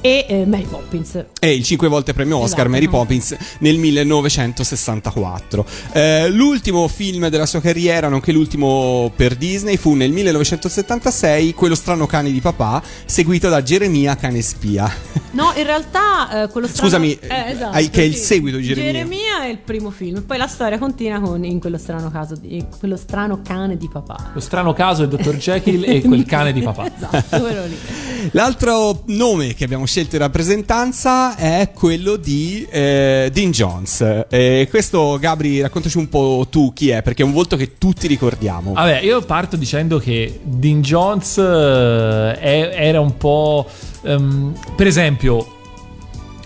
e eh, Mary Poppins. E il cinque volte premio Oscar, esatto. Mary Poppins nel millenovecentosessantaquattro. Eh, l'ultimo film della sua carriera, nonché l'ultimo per Disney, fu nel millenovecentosettantasei Quello strano cane di papà, seguito da Geremia cane spia. No, in realtà eh, quello strano... Scusami, eh, esatto, che sì. È il seguito di Geremia. Geremia è il primo film, poi la storia continua con In quello strano caso di, quello strano cane di papà. Lo strano caso del dottor Jekyll e quel cane di papà. Esatto, quello lì. L'altro nome che abbiamo scelto in rappresentanza è quello di eh, Dean Jones. Eh, questo, Gabri, raccontaci un po' tu chi è, perché è un volto che tutti ricordiamo. Vabbè, io parto dicendo che Dean Jones eh, era un po' ehm, per esempio,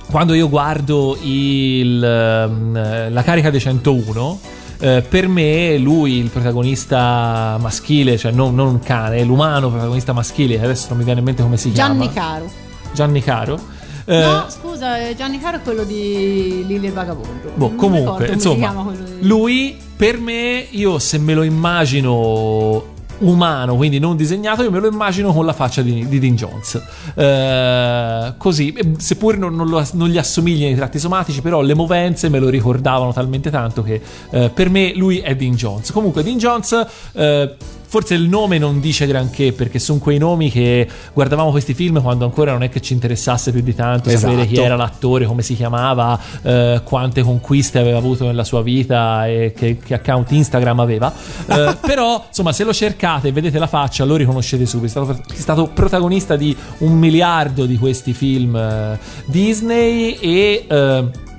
quando io guardo il, la carica dei centouno, eh, per me lui, il protagonista maschile, cioè non, non un cane, l'umano protagonista maschile, adesso non mi viene in mente come si Gianni chiama. Caro. Gianni Caro. Eh, no, scusa, Gianni Caro è quello di Lily il Vagabondo. Boh, comunque, insomma, di... lui per me, io se me lo immagino umano, quindi non disegnato, io me lo immagino con la faccia di, di Dean Jones, eh, così, seppur non, non, lo, non gli assomigliano i tratti somatici, però le movenze me lo ricordavano talmente tanto che eh, per me lui è Dean Jones. Comunque Dean Jones, eh, forse il nome non dice granché, perché sono quei nomi che guardavamo questi film quando ancora non è che ci interessasse più di tanto, esatto, sapere chi era l'attore, come si chiamava, eh, quante conquiste aveva avuto nella sua vita e che, che account Instagram aveva, eh, però insomma, se lo cercate e vedete la faccia lo riconoscete subito. È stato, è stato protagonista di un miliardo di questi film eh, Disney e... Eh,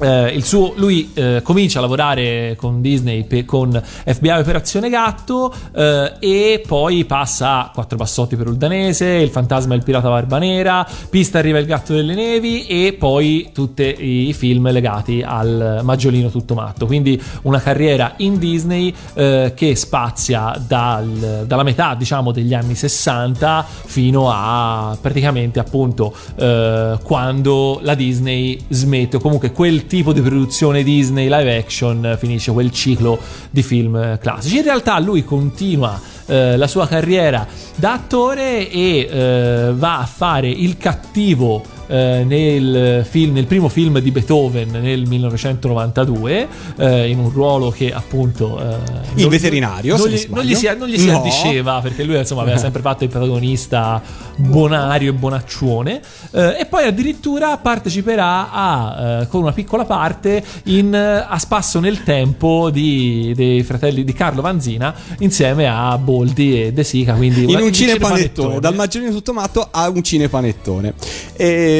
Eh, il suo, lui eh, comincia a lavorare con Disney pe- con F B I Operazione Gatto, eh, e poi passa a Quattro Passotti per il Danese, Il Fantasma e il Pirata Barba Nera, Pista arriva il Gatto delle Nevi, e poi tutti i film legati al Maggiolino tutto matto. Quindi una carriera in Disney eh, che spazia dal, dalla metà, diciamo, degli anni sessanta fino a praticamente, appunto, eh, quando la Disney smette, o comunque quel tipo di produzione Disney live action finisce, quel ciclo di film classici. In realtà lui continua eh, la sua carriera da attore e eh, va a fare il cattivo eh, nel film, nel primo film di Beethoven nel millenovecentonovantadue, eh, in un ruolo che, appunto, eh, il non, veterinario non, se gli, non gli si, non gli si no. addiceva, perché lui, insomma, aveva sempre fatto il protagonista bonario e bonaccione, eh, e poi addirittura parteciperà a, eh, con una piccola parte in A Spasso nel Tempo di, dei fratelli di Carlo Vanzina, insieme a Boldi e De Sica, quindi in un cinepanettone, dal Maggiolino tutto matto a un cinepanettone. Ehm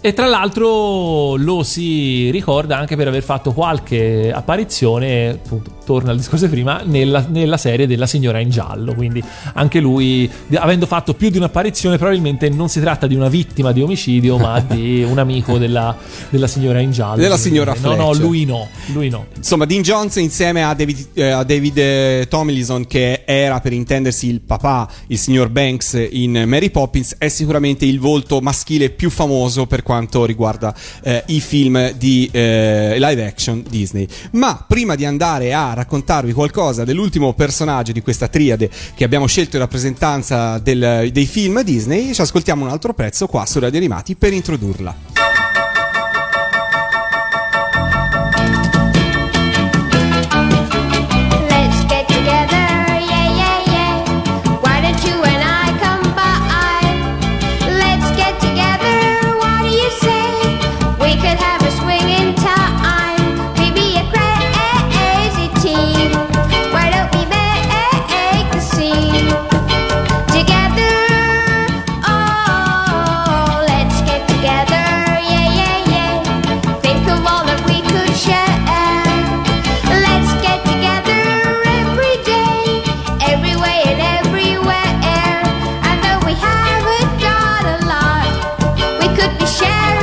E tra l'altro lo si ricorda anche per aver fatto qualche apparizione, appunto, torna al discorso di prima, nella, nella serie della Signora in Giallo. Quindi anche lui, avendo fatto più di un'apparizione, probabilmente non si tratta di una vittima di omicidio, ma di un amico della, della Signora in Giallo, della Signora Fletcher. No, no, lui no, lui no. Insomma, Dean Jones, insieme a David, eh, a David eh, Tomlinson, che era, per intendersi, il papà, il signor Banks in Mary Poppins, è sicuramente il volto maschile più famoso per quanto riguarda eh, i film di eh, live action Disney. Ma prima di andare a raccontarvi qualcosa dell'ultimo personaggio di questa triade che abbiamo scelto in rappresentanza del, dei film Disney, ci ascoltiamo un altro pezzo qua su Radio Animati per introdurla. Let's get together, yeah, yeah, yeah. Why don't you and I come by? Let's get together. We could have a swingin' time, maybe a crazy team. Why don't we make the scene together? Oh, let's get together, yeah, yeah, yeah. Think of all that we could share. Let's get together every day, every way and everywhere. I know we haven't got a lot, we could be sharing.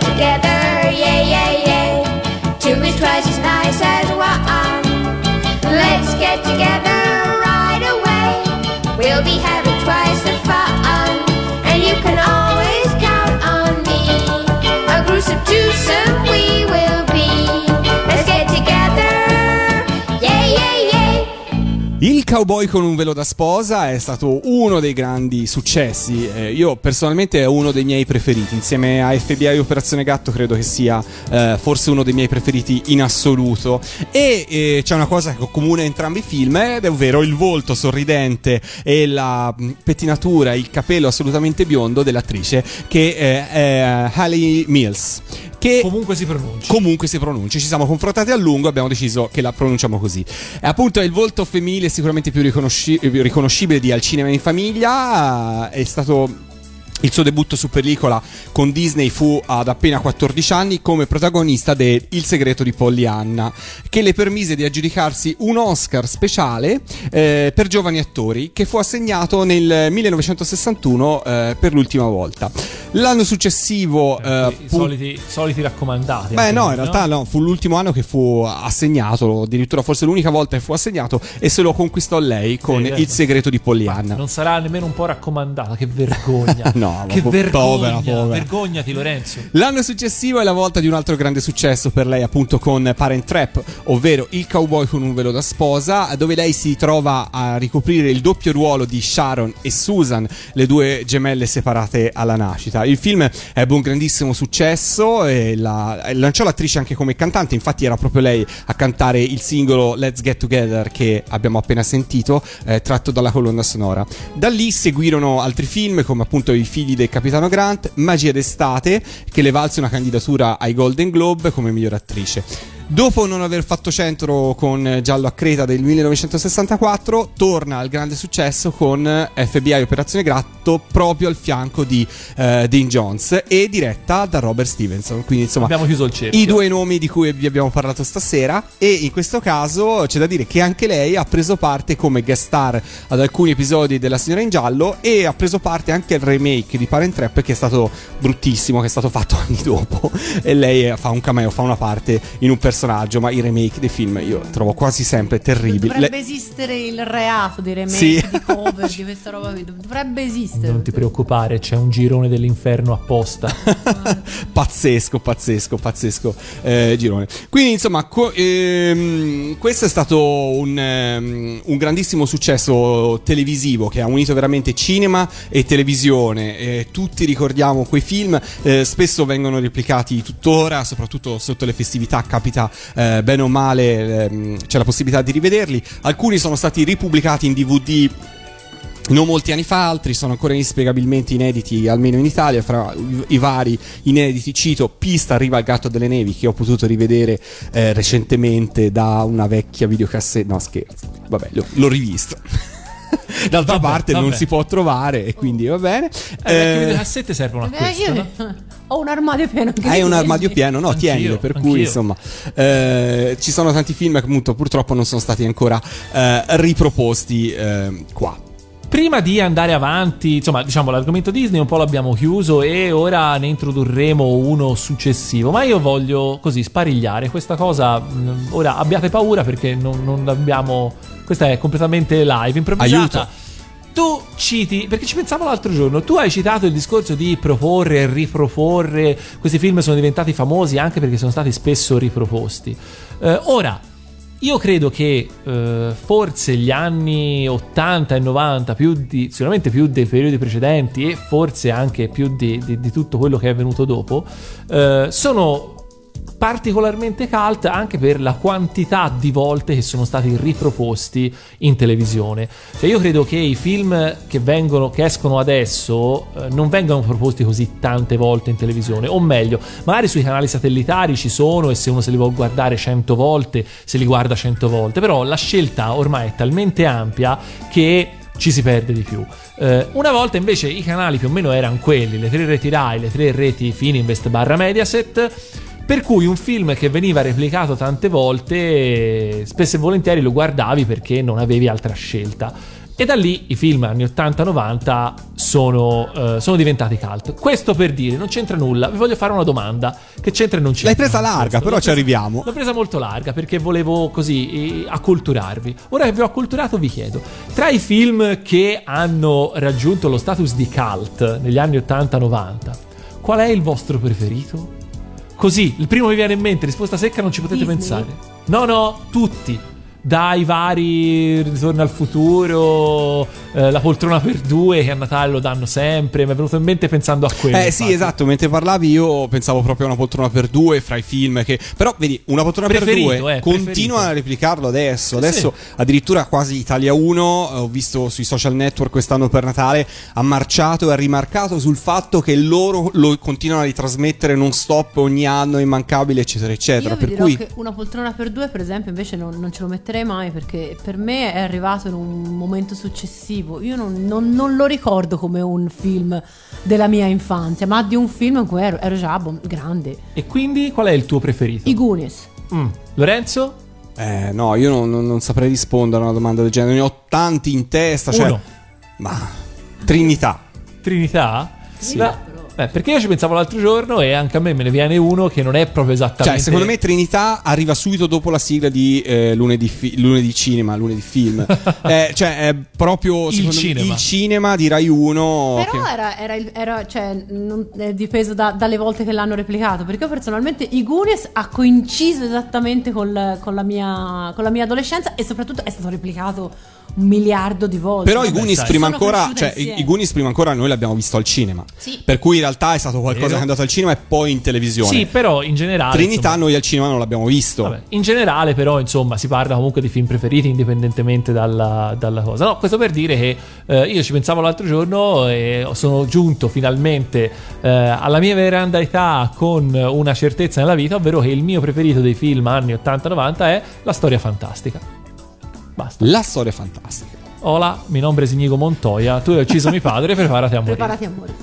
Together, yeah, yeah, yeah. Two is twice as nice as one. Let's get together right away. We'll be having twice the fun. And you can always count on me. A gruesome twosome we will be. Let's get together, yeah, yeah, yeah. Il cowboy con un velo da sposa è stato uno dei grandi successi, eh, io personalmente è uno dei miei preferiti, insieme a F B I Operazione Gatto credo che sia eh, forse uno dei miei preferiti in assoluto. E eh, c'è una cosa che comune a entrambi i film, ed è ovvero il volto sorridente e la pettinatura, il capello assolutamente biondo dell'attrice, che eh, è Hayley Mills, che comunque si pronuncia. Comunque si pronuncia, ci siamo confrontati a lungo, abbiamo deciso che la pronunciamo così. E appunto è il volto femminile sicuramente più, riconosci- più riconoscibile di Al cinema in famiglia. È stato il suo debutto su pellicola con Disney, fu ad appena quattordici anni come protagonista de Il segreto di Pollyanna, che le permise di aggiudicarsi un Oscar speciale eh, per giovani attori, che fu assegnato nel millenovecentosessantuno eh, per l'ultima volta. L'anno successivo eh, i fu... soliti, soliti raccomandati. Beh no, in realtà no, fu l'ultimo anno che fu assegnato, addirittura forse l'unica volta che fu assegnato, e se lo conquistò lei con sì, Il segreto di Pollyanna. Non sarà nemmeno un po' raccomandata, che vergogna. No. No, che po- vergogna, povera, povera. Vergognati Lorenzo. L'anno successivo è la volta di un altro grande successo per lei, appunto con Parent Trap, ovvero Il cowboy con un velo da sposa, dove lei si trova a ricoprire il doppio ruolo di Sharon e Susan, le due gemelle separate alla nascita. Il film ebbe un grandissimo successo e la, lanciò l'attrice anche come cantante, infatti era proprio lei a cantare il singolo Let's Get Together che abbiamo appena sentito, eh, tratto dalla colonna sonora. Da lì seguirono altri film come appunto i film figli del Capitano Grant, Magia d'estate, che le valse una candidatura ai Golden Globe come miglior attrice. Dopo non aver fatto centro con Giallo a Creta del millenovecentosessantaquattro, torna al grande successo con F B I Operazione Gratto, proprio al fianco di uh, Dean Jones, e diretta da Robert Stevenson. Quindi insomma abbiamo chiuso il cerchio. I due nomi di cui vi abbiamo parlato stasera, e in questo caso c'è da dire che anche lei ha preso parte come guest star ad alcuni episodi della Signora in Giallo, e ha preso parte anche al remake di Parent Trap, che è stato bruttissimo, che è stato fatto anni dopo, e lei fa un cameo, fa una parte in un personaggio. Ma i remake dei film io trovo quasi sempre terribili. Dovrebbe Le... esistere il reato dei remake, sì. Di cover, di questa roba qui. Dovrebbe esistere. Non ti preoccupare, c'è un girone dell'inferno apposta. Pazzesco, pazzesco, pazzesco eh, girone. Quindi insomma co- ehm, questo è stato un, ehm, un grandissimo successo televisivo, che ha unito veramente cinema e televisione. eh, Tutti ricordiamo quei film, eh, spesso vengono replicati tuttora, soprattutto sotto le festività capita. Eh, bene o male ehm, c'è la possibilità di rivederli. Alcuni sono stati ripubblicati in D V D non molti anni fa, altri sono ancora inspiegabilmente inediti, almeno in Italia. Fra i vari inediti cito Pista arriva il gatto delle nevi, che ho potuto rivedere eh, recentemente da una vecchia videocassetta. No, scherzo, vabbè, lo, l'ho rivisto. D'altra vabbè, parte vabbè. Non si può trovare, e quindi va bene. Eh, eh, le videocassette servono a questo, io... no? Ho un armadio pieno. Hai un armadio pieno, no, tienilo. Per anch'io. Cui insomma eh, ci sono tanti film che appunto purtroppo non sono stati ancora eh, riproposti eh, qua. Prima di andare avanti, insomma, diciamo l'argomento Disney un po' l'abbiamo chiuso, e ora ne introdurremo uno successivo. Ma io voglio così sparigliare questa cosa. Ora abbiate paura, perché non, non abbiamo. Questa è completamente live, improvvisata. Aiuto. Tu citi, perché ci pensavo l'altro giorno, tu hai citato il discorso di proporre e riproporre. Questi film sono diventati famosi anche perché sono stati spesso riproposti. Eh, ora, io credo che eh, forse gli anni ottanta e novanta, più di, sicuramente più dei periodi precedenti, e forse anche più di, di, di tutto quello che è venuto dopo, eh, sono particolarmente cult anche per la quantità di volte che sono stati riproposti in televisione. Cioè io credo che i film che vengono, che escono adesso eh, non vengano proposti così tante volte in televisione, o meglio, magari sui canali satellitari ci sono, e se uno se li vuole guardare cento volte se li guarda cento volte, però la scelta ormai è talmente ampia che ci si perde di più. Eh, una volta invece i canali più o meno erano quelli, le tre reti Rai, le tre reti Fininvest barra Mediaset, per cui un film che veniva replicato tante volte, spesso e volentieri lo guardavi perché non avevi altra scelta. E da lì i film anni ottanta novanta sono, eh, sono diventati cult. Questo per dire, non c'entra nulla, vi voglio fare una domanda che c'entra e non c'entra. L'hai presa larga, questo. Però l'ho ci presa, arriviamo. L'ho presa molto larga perché volevo così eh, acculturarvi. Ora che vi ho acculturato vi chiedo, tra i film che hanno raggiunto lo status di cult negli anni ottanta novanta, qual è il vostro preferito? Così, il primo che viene in mente, risposta secca, non ci potete Disney. Pensare. No, no, tutti. Dai vari Ritorno al Futuro, eh, La poltrona per due, che a Natale lo danno sempre. Mi è venuto in mente pensando a quello. Eh infatti. Sì, esatto, mentre parlavi io pensavo proprio a Una poltrona per due, fra i film che... Però vedi, Una poltrona preferito, per due eh, continua preferito. A replicarlo adesso. Adesso sì. Addirittura quasi Italia uno, ho visto sui social network quest'anno per Natale, ha marciato e ha rimarcato sul fatto che loro lo continuano a ritrasmettere non stop ogni anno, immancabile, eccetera eccetera. Io per vi dirò cui... che Una poltrona per due per esempio invece non, non ce lo metterei mai, perché per me è arrivato in un momento successivo. Io non, non, non lo ricordo come un film della mia infanzia, ma di un film in cui ero, ero già bom, grande. E quindi qual è il tuo preferito? I Goonies. mm. Lorenzo? Eh, no, io non, non, non saprei rispondere a una domanda del genere. Ne ho tanti in testa, cioè, uno. Ma Trinità. Trinità? Sì. La... Beh, perché io ci pensavo l'altro giorno e anche a me me ne viene uno che non è proprio esattamente... Cioè, secondo me Trinità arriva subito dopo la sigla di eh, lunedì, fi- lunedì cinema, lunedì film. eh, cioè, è proprio il cinema. Me, il cinema di Rai uno... Però che... era, era, era... Cioè, non è dipeso da, dalle volte che l'hanno replicato, perché io personalmente i Goonies ha coinciso esattamente col, con, la mia, con la mia adolescenza, e soprattutto è stato replicato un miliardo di volte. Però i Goonies prima ancora... Cioè, i Goonies prima ancora noi l'abbiamo visto al cinema. Sì. Per cui realtà è stato qualcosa vero. che è andato al cinema e poi in televisione. Sì, però in generale Trinità insomma, noi al cinema non l'abbiamo visto. Vabbè, in generale però insomma si parla comunque di film preferiti indipendentemente dalla, dalla cosa. No, questo per dire che eh, io ci pensavo l'altro giorno e sono giunto finalmente eh, alla mia veranda età con una certezza nella vita, ovvero che il mio preferito dei film anni ottanta novanta è La storia fantastica. Basta. La storia fantastica. Hola, mi nome è Sinigo Montoya, tu hai ucciso mio padre, preparati a morire. Preparati a morire.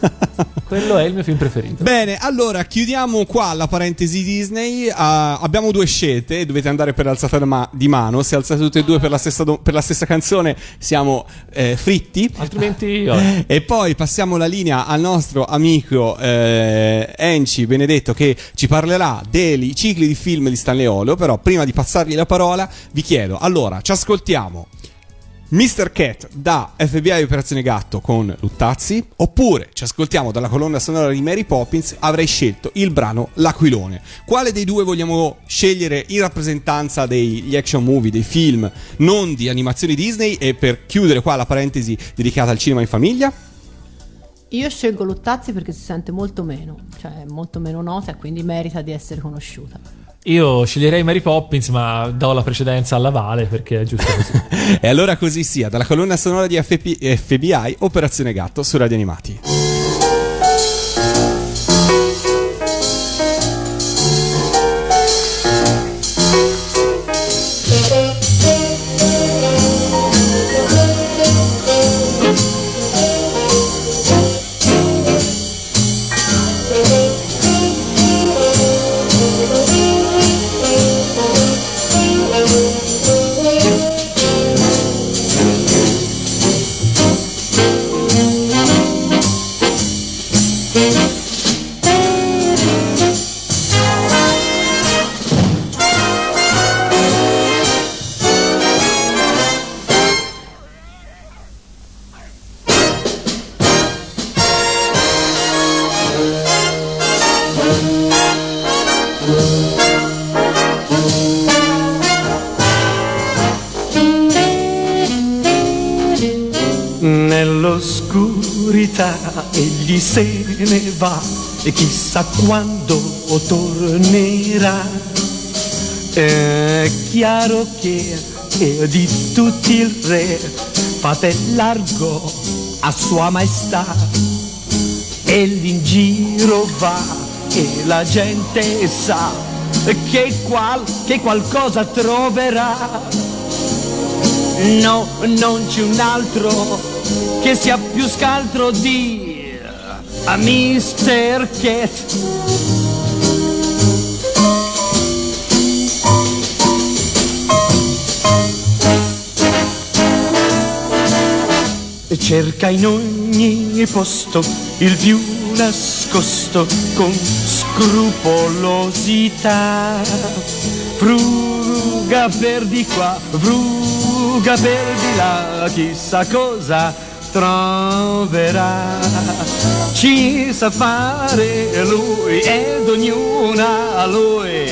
Quello è il mio film preferito. Bene, allora chiudiamo qua la parentesi Disney. Uh, abbiamo due scelte, dovete andare per l'alzata di mano. Se alzate tutte e due per la stessa, do- per la stessa canzone siamo eh, fritti. Altrimenti vabbè. E poi passiamo la linea al nostro amico eh, Enci Benedetto, che ci parlerà dei cicli di film di Stanley Olio. Però prima di passargli la parola vi chiedo, allora ci ascoltiamo mister Cat da F B I Operazione Gatto con Luttazzi, oppure ci ascoltiamo dalla colonna sonora di Mary Poppins? Avrei scelto il brano L'Aquilone. Quale dei due vogliamo scegliere in rappresentanza degli action movie, dei film non di animazioni Disney? E per chiudere qua la parentesi dedicata al cinema in famiglia, io scelgo Luttazzi perché si sente molto meno, cioè molto meno nota, e quindi merita di essere conosciuta. Io sceglierei Mary Poppins, ma do la precedenza alla Vale perché è giusto così. E allora così sia, dalla colonna sonora di F B I Operazione Gatto su Radio Animati. Egli se ne va e chissà quando tornerà. È chiaro che è di tutti il re, fate largo a sua maestà. Egli in giro va e la gente sa che, qual, che qualcosa troverà. No, non c'è un altro che sia più scaltro di a mister Cat. Cerca in ogni posto il più nascosto con scrupolosità. Fruga per di qua, fruga per di là, chissà cosa troverà. Ci sa fare lui ed ognuna a lui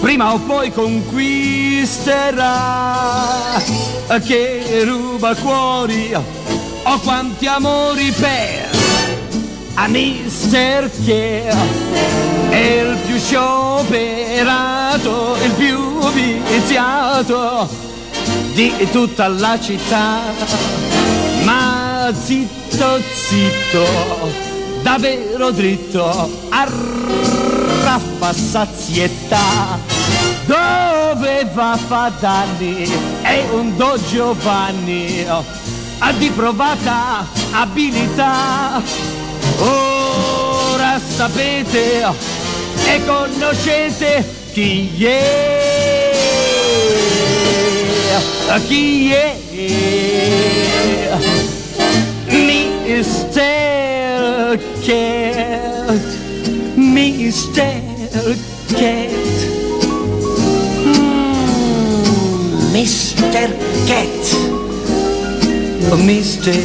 prima o poi conquisterà. Che ruba cuori o quanti amori per a mister che è il più scioperato, il più viziato di tutta la città. Ma zitto, zitto, davvero dritto, arraffa sazietà. Dove va Fadanni è un Don Giovanni di provata abilità. Ora sapete e conoscete chi è, chi è mister Cat, mister Cat, mm, mister Cat, mister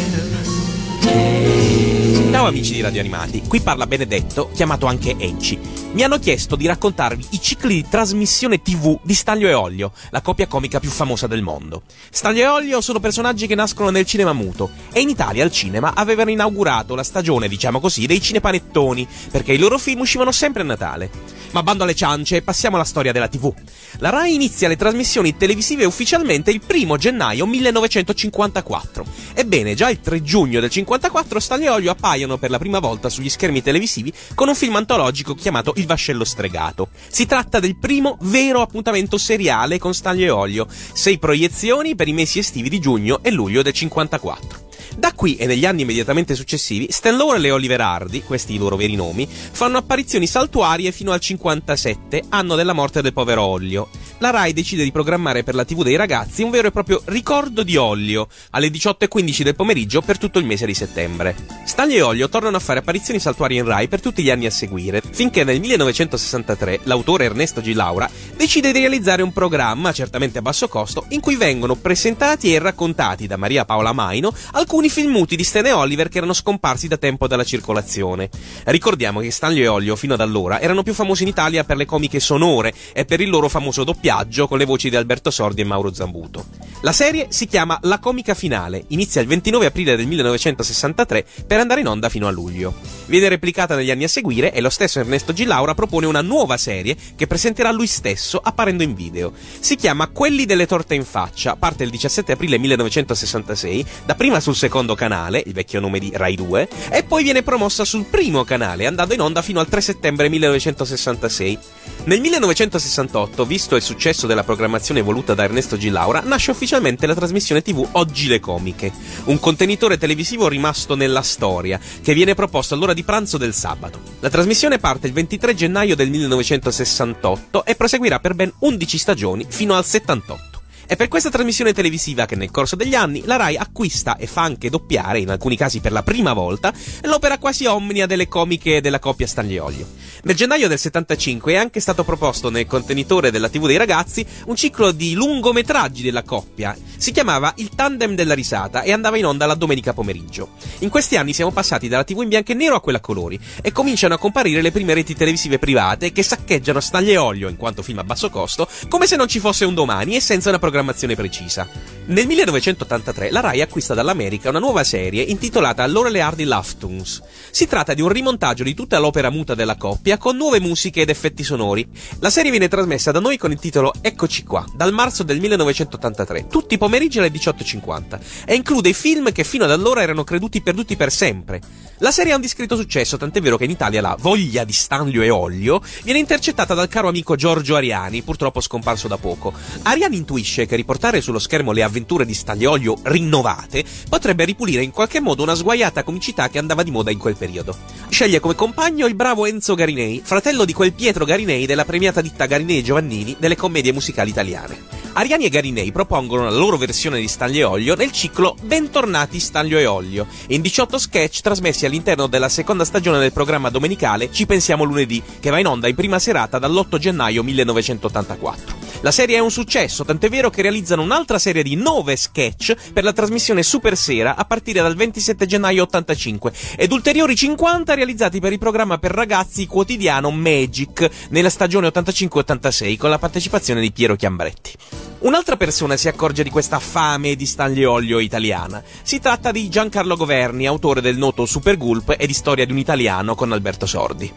Cat. Ciao amici di Radio Animati, qui parla Benedetto, chiamato anche Enci. Mi hanno chiesto di raccontarvi i cicli di trasmissione tivù di Stadio e Ollio, la coppia comica più famosa del mondo. Stadio e Ollio sono personaggi che nascono nel cinema muto e in Italia al cinema avevano inaugurato la stagione, diciamo così, dei cinepanettoni, perché i loro film uscivano sempre a Natale. Ma bando alle ciance e passiamo alla storia della tivù. La Rai inizia le trasmissioni televisive ufficialmente il primo gennaio millenovecentocinquantaquattro. Ebbene, già il tre giugno del cinquantaquattro Stadio e Ollio appaiono per la prima volta sugli schermi televisivi con un film antologico chiamato Il Vascello Stregato. Si tratta del primo vero appuntamento seriale con Stadio e Ollio, sei proiezioni per i mesi estivi di giugno e luglio del cinquantaquattro. Da qui e negli anni immediatamente successivi, Stan Laurel e Oliver Hardy, questi i loro veri nomi, fanno apparizioni saltuarie fino al cinquantasette, anno della morte del povero Ollio. La Rai decide di programmare per la tivù dei ragazzi un vero e proprio ricordo di Ollio, alle diciotto e quindici del pomeriggio per tutto il mese di settembre. Staglio e Ollio tornano a fare apparizioni saltuarie in Rai per tutti gli anni a seguire, finché nel millenovecentosessantatré l'autore Ernesto G. Laura decide di realizzare un programma, certamente a basso costo, in cui vengono presentati e raccontati da Maria Paola Maino alcuni i film muti di Stan e Oliver che erano scomparsi da tempo dalla circolazione. Ricordiamo che Stanlio e Ollio fino ad allora erano più famosi in Italia per le comiche sonore e per il loro famoso doppiaggio con le voci di Alberto Sordi e Mauro Zambuto. La serie si chiama La Comica Finale, inizia il ventinove aprile del millenovecentosessantatré per andare in onda fino a luglio. Viene replicata negli anni a seguire e lo stesso Ernesto G. Laura propone una nuova serie che presenterà lui stesso apparendo in video. Si chiama Quelli delle torte in faccia, parte il diciassette aprile millenovecentosessantasei, da prima sul secondo secondo canale, il vecchio nome di Rai due, e poi viene promossa sul primo canale, andando in onda fino al tre settembre millenovecentosessantasei. Nel millenovecentosessantotto, visto il successo della programmazione voluta da Ernesto G. Laura, nasce ufficialmente la trasmissione tivù Oggi le Comiche, un contenitore televisivo rimasto nella storia, che viene proposto all'ora di pranzo del sabato. La trasmissione parte il ventitré gennaio del millenovecentosessantotto e proseguirà per ben undici stagioni fino al settantotto. È per questa trasmissione televisiva che nel corso degli anni la Rai acquista e fa anche doppiare, in alcuni casi per la prima volta, l'opera quasi omnia delle comiche della coppia Stanlio e Ollio. Nel gennaio del settantacinque è anche stato proposto nel contenitore della tivù dei ragazzi un ciclo di lungometraggi della coppia. Si chiamava Il Tandem della Risata e andava in onda la domenica pomeriggio. In questi anni siamo passati dalla tivù in bianco e nero a quella a colori e cominciano a comparire le prime reti televisive private che saccheggiano Stanlio e Ollio, in quanto film a basso costo, come se non ci fosse un domani e senza una programmazione precisa. Nel millenovecentottantatré la Rai acquista dall'America una nuova serie intitolata Laurel e Hardy Laugh-Tunes. Si tratta di un rimontaggio di tutta l'opera muta della coppia con nuove musiche ed effetti sonori. La serie viene trasmessa da noi con il titolo Eccoci qua, dal marzo del millenovecentottantatré, tutti i pomeriggi alle diciotto e cinquanta, e include i film che fino ad allora erano creduti perduti per sempre. La serie ha un discreto successo, tant'è vero che in Italia la voglia di Stanlio e Ollio viene intercettata dal caro amico Giorgio Ariani, purtroppo scomparso da poco. Ariani intuisce che riportare sullo schermo le avventure di Stanlio e Ollio rinnovate potrebbe ripulire in qualche modo una sguaiata comicità che andava di moda in quel periodo. Sceglie come compagno il bravo Enzo Garinei, fratello di quel Pietro Garinei della premiata ditta Garinei e Giovannini delle commedie musicali italiane. Ariani e Garinei propongono la loro versione di Stanlio e Ollio nel ciclo Bentornati Stanlio e Ollio, in diciotto sketch trasmessi all'interno della seconda stagione del programma domenicale Ci pensiamo lunedì, che va in onda in prima serata dall'otto gennaio millenovecentottantaquattro. La serie è un successo, tant'è vero che realizzano un'altra serie di nove sketch per la trasmissione Super Sera a partire dal ventisette gennaio ottantacinque ed ulteriori cinquanta realizzati per il programma per ragazzi quotidiano Magic nella stagione ottantacinque ottantasei con la partecipazione di Piero Chiambretti. Un'altra persona si accorge di questa fame di Stanlio e Ollio italiana. Si tratta di Giancarlo Governi, autore del noto Super Gulp e di Storia di un italiano con Alberto Sordi.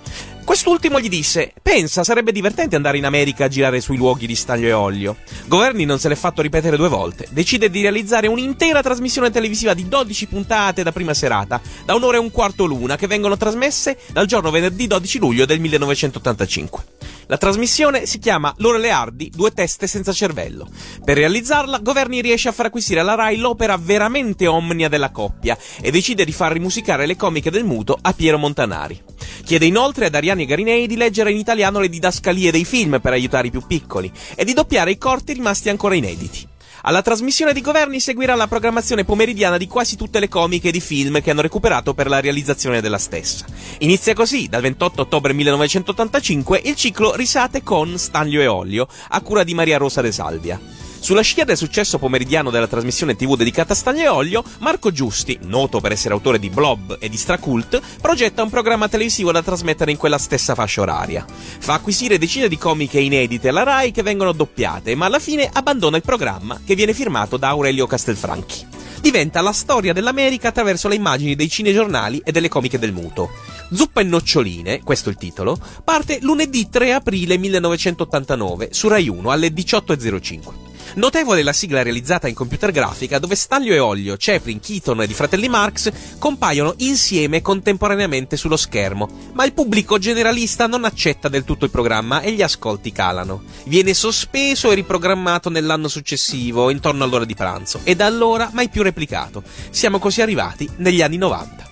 Quest'ultimo gli disse: pensa, sarebbe divertente andare in America a girare sui luoghi di Stanlio e Ollio. Governi non se l'è fatto ripetere due volte. Decide di realizzare un'intera trasmissione televisiva di dodici puntate da prima serata, da un'ora e un quarto l'una, che vengono trasmesse dal giorno venerdì dodici luglio del millenovecentottantacinque. La trasmissione si chiama Laurel e Hardy, due teste senza cervello. Per realizzarla, Governi riesce a far acquisire alla Rai l'opera veramente omnia della coppia e decide di far rimusicare le comiche del muto a Piero Montanari. Chiede inoltre ad Ariani e Garinei di leggere in italiano le didascalie dei film per aiutare i più piccoli e di doppiare i corti rimasti ancora inediti. Alla trasmissione di Governi seguirà la programmazione pomeridiana di quasi tutte le comiche di film che hanno recuperato per la realizzazione della stessa. Inizia così, dal ventotto ottobre millenovecentottantacinque, il ciclo Risate con Stanlio e Ollio, a cura di Maria Rosa De Salvia. Sulla scia del successo pomeridiano della trasmissione tivù dedicata a Staglio e Olio, Marco Giusti, noto per essere autore di Blob e di Stracult, progetta un programma televisivo da trasmettere in quella stessa fascia oraria. Fa acquisire decine di comiche inedite alla Rai che vengono doppiate, ma alla fine abbandona il programma, che viene firmato da Aurelio Castelfranchi. Diventa la storia dell'America attraverso le immagini dei cinegiornali e delle comiche del muto. Zuppa e noccioline, questo è il titolo, parte lunedì tre aprile millenovecentottantanove su Rai uno alle diciotto e zero cinque. Notevole la sigla realizzata in computer grafica, dove Staglio e Oglio, Chaplin, Keaton ed i fratelli Marx compaiono insieme contemporaneamente sullo schermo, ma il pubblico generalista non accetta del tutto il programma e gli ascolti calano. Viene sospeso e riprogrammato nell'anno successivo, intorno all'ora di pranzo, e da allora mai più replicato. Siamo così arrivati negli anni novanta.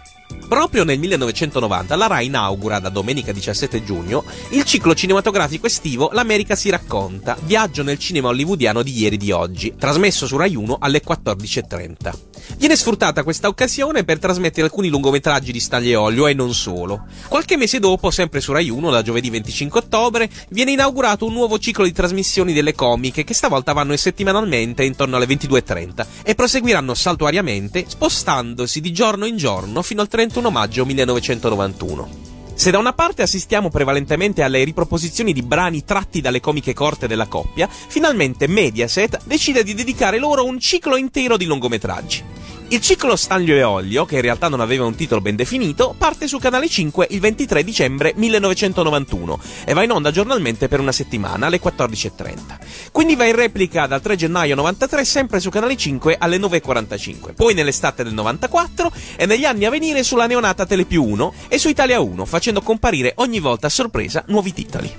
Proprio nel millenovecentonovanta la Rai inaugura, da domenica diciassette giugno, il ciclo cinematografico estivo L'America si racconta, viaggio nel cinema hollywoodiano di ieri e di oggi, trasmesso su Rai uno alle quattordici e trenta. Viene sfruttata questa occasione per trasmettere alcuni lungometraggi di Staglio e Olio e non solo. Qualche mese dopo, sempre su Rai uno, da giovedì venticinque ottobre, viene inaugurato un nuovo ciclo di trasmissioni delle comiche, che stavolta vanno settimanalmente intorno alle ventidue e trenta e proseguiranno saltuariamente, spostandosi di giorno in giorno fino al trentuno maggio millenovecentonovantuno. Se da una parte assistiamo prevalentemente alle riproposizioni di brani tratti dalle comiche corte della coppia, finalmente Mediaset decide di dedicare loro un ciclo intero di lungometraggi. Il ciclo Staglio e Olio, che in realtà non aveva un titolo ben definito, parte su Canale cinque il ventitré dicembre millenovecentonovantuno e va in onda giornalmente per una settimana alle quattordici e trenta. Quindi va in replica dal tre gennaio novantatré sempre su Canale cinque alle nove e quarantacinque, poi nell'estate del novantaquattro e negli anni a venire sulla neonata Telepiù uno e su Italia uno, facendo comparire ogni volta a sorpresa nuovi titoli.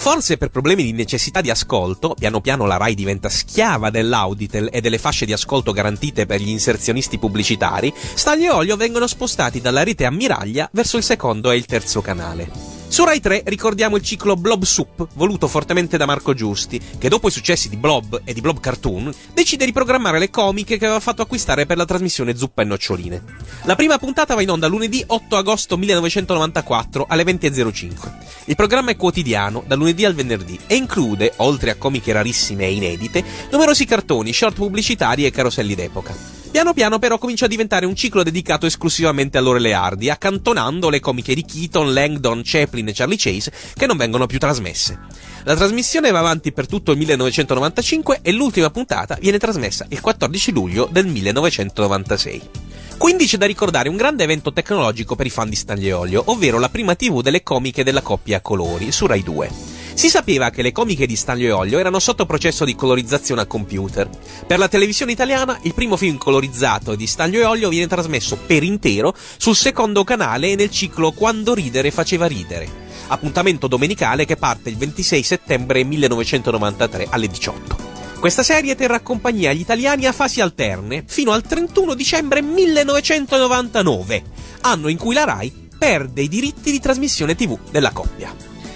Forse per problemi di necessità di ascolto, piano piano la Rai diventa schiava dell'Auditel e delle fasce di ascolto garantite per gli inserzionisti pubblicitari, Staglio e Olio vengono spostati dalla rete ammiraglia verso il secondo e il terzo canale. Su Rai tre ricordiamo il ciclo Blob Soup, voluto fortemente da Marco Giusti, che dopo i successi di Blob e di Blob Cartoon decide di programmare le comiche che aveva fatto acquistare per la trasmissione Zuppa e Noccioline. La prima puntata va in onda lunedì otto agosto millenovecentonovantaquattro alle venti e zero cinque. Il programma è quotidiano, da lunedì al venerdì, e include, oltre a comiche rarissime e inedite, numerosi cartoni, short pubblicitari e caroselli d'epoca. Piano piano però comincia a diventare un ciclo dedicato esclusivamente a Lore Leardi, accantonando le comiche di Keaton, Langdon, Chaplin e Charlie Chase, che non vengono più trasmesse. La trasmissione va avanti per tutto il millenovecentonovantacinque e l'ultima puntata viene trasmessa il quattordici luglio del millenovecentonovantasei. Quindi c'è da ricordare un grande evento tecnologico per i fan di Staglio e Olio, ovvero la prima tivù delle comiche della coppia a colori, su Rai due. Si sapeva che le comiche di Staglio e Olio erano sotto processo di colorizzazione al computer. Per la televisione italiana, il primo film colorizzato di Staglio e Olio viene trasmesso per intero sul secondo canale e nel ciclo Quando ridere faceva ridere, appuntamento domenicale che parte il ventisei settembre millenovecentonovantatré alle diciotto. Questa serie terrà compagnia agli italiani a fasi alterne fino al trentuno dicembre millenovecentonovantanove, anno in cui la Rai perde i diritti di trasmissione tivù della coppia.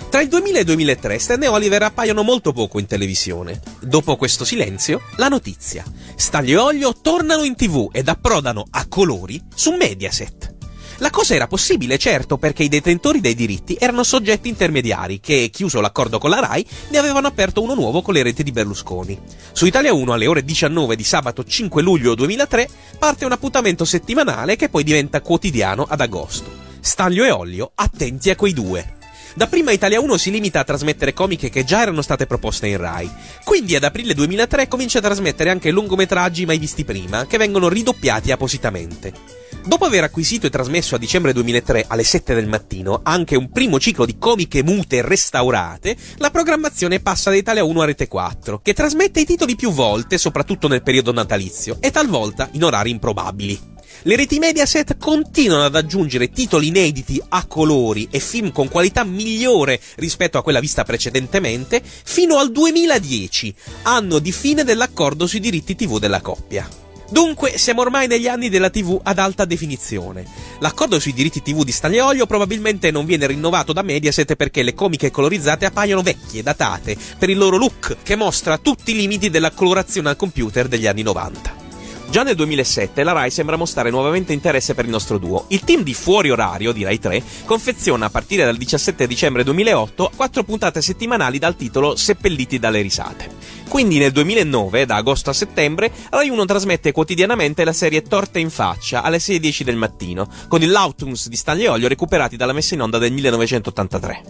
Tra il duemila e il duemilatré Stan e Oliver appaiono molto poco in televisione. Dopo questo silenzio, la notizia: Staglio e Olio tornano in tivù ed approdano a colori su Mediaset. La cosa era possibile, certo, perché i detentori dei diritti erano soggetti intermediari che, chiuso l'accordo con la Rai, ne avevano aperto uno nuovo con le reti di Berlusconi. Su Italia uno alle ore diciannove di sabato cinque luglio duemilatré parte un appuntamento settimanale che poi diventa quotidiano ad agosto. Staglio e Olio, attenti a quei due. Dapprima Italia uno si limita a trasmettere comiche che già erano state proposte in Rai. Quindi ad aprile duemilatré comincia a trasmettere anche lungometraggi mai visti prima, che vengono ridoppiati appositamente. Dopo aver acquisito e trasmesso a dicembre duemilatré alle sette del mattino anche un primo ciclo di comiche mute restaurate, la programmazione passa da Italia uno a Rete quattro, che trasmette i titoli più volte, soprattutto nel periodo natalizio, e talvolta in orari improbabili. Le reti Mediaset continuano ad aggiungere titoli inediti a colori e film con qualità migliore rispetto a quella vista precedentemente, fino al duemiladieci, anno di fine dell'accordo sui diritti tivù della coppia. Dunque, siamo ormai negli anni della tivù ad alta definizione. L'accordo sui diritti tivù di Staglio e Olio probabilmente non viene rinnovato da Mediaset perché le comiche colorizzate appaiono vecchie, datate, per il loro look, che mostra tutti i limiti della colorazione al computer degli anni novanta. Già nel duemilasette la Rai sembra mostrare nuovamente interesse per il nostro duo. Il team di Fuori Orario di Rai tre confeziona a partire dal diciassette dicembre duemilaotto quattro puntate settimanali dal titolo Seppelliti dalle risate. Quindi nel duemilanove, da agosto a settembre, Rai uno trasmette quotidianamente la serie Torte in faccia alle sei e dieci del mattino, con il Lautuns di Stanlio e Olio recuperati dalla messa in onda del millenovecentottantatré.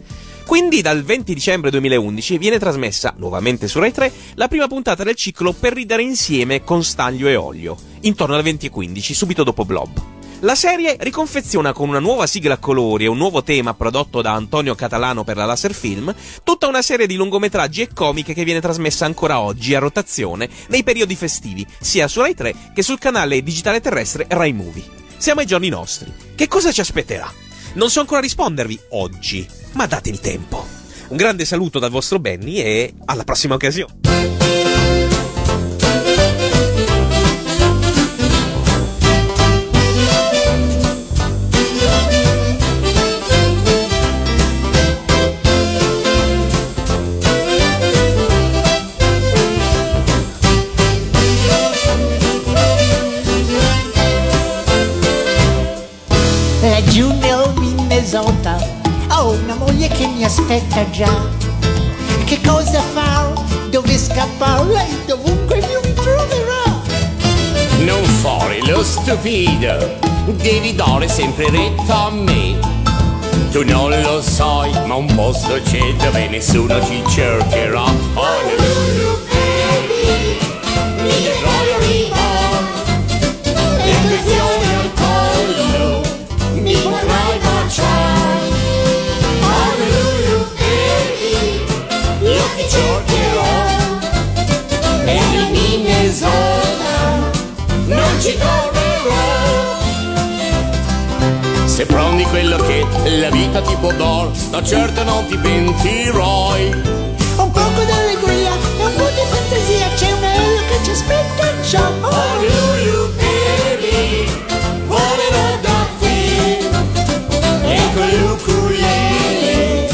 Quindi dal venti dicembre duemilaundici viene trasmessa, nuovamente su Rai tre, la prima puntata del ciclo Per ridere insieme con Staglio e Olio, intorno alle venti e quindici, subito dopo Blob. La serie riconfeziona con una nuova sigla a colori e un nuovo tema prodotto da Antonio Catalano per la Laser Film tutta una serie di lungometraggi e comiche che viene trasmessa ancora oggi a rotazione nei periodi festivi, sia su Rai tre che sul canale digitale terrestre Rai Movie. Siamo ai giorni nostri. Che cosa ci aspetterà? Non so ancora rispondervi oggi, ma datemi tempo. Un grande saluto dal vostro Benny e alla prossima occasione. Laggiù in mezz'ota, ho una moglie che mi aspetta già. Che cosa farò? Dove scapparò? Lei dovunque più mi troverà. Non fare lo stupido, devi dare sempre retta a me. Tu non lo sai, ma un posto c'è dove nessuno ci cercherà. Honolulu, baby, mi voglio ribare. L'infezione al collo, mi vorrai baciare. Honolulu, baby, io ti cercherò. E il Minnesota non ci troverò. Se prendi quello che la vita ti può dar, sta certo non ti pentirai. Un poco d'allegria e un po' di fantasia, c'è un bello che ci aspetta già. Honolulu, baby, volerò da te. E con l'ukulele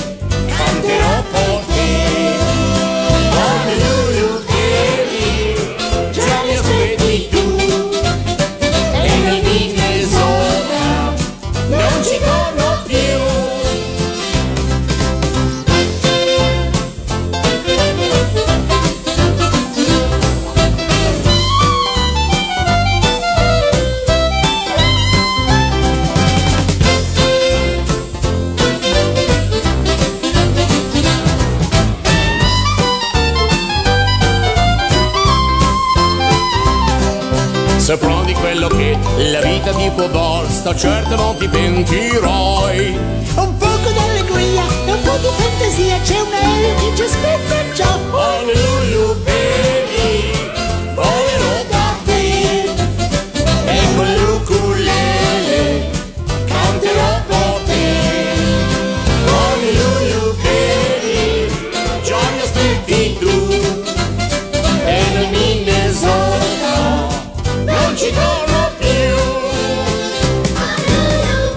canterò per te. Honolulu, baby, già mi aspetti tu. E nel Minnesota non ci torno più. Se prendi quello che la vita ti può dar, sta certo non ti pentirai. Un poco d'allegria e un po' di fantasia, c'è un aereo che ci aspetta già. Honolulu, baby, volerò da te. E con l'ukulele canterò per te. Honolulu, baby, già mi aspetti tu. E nel Minnesota non ci torno più. Honolulu,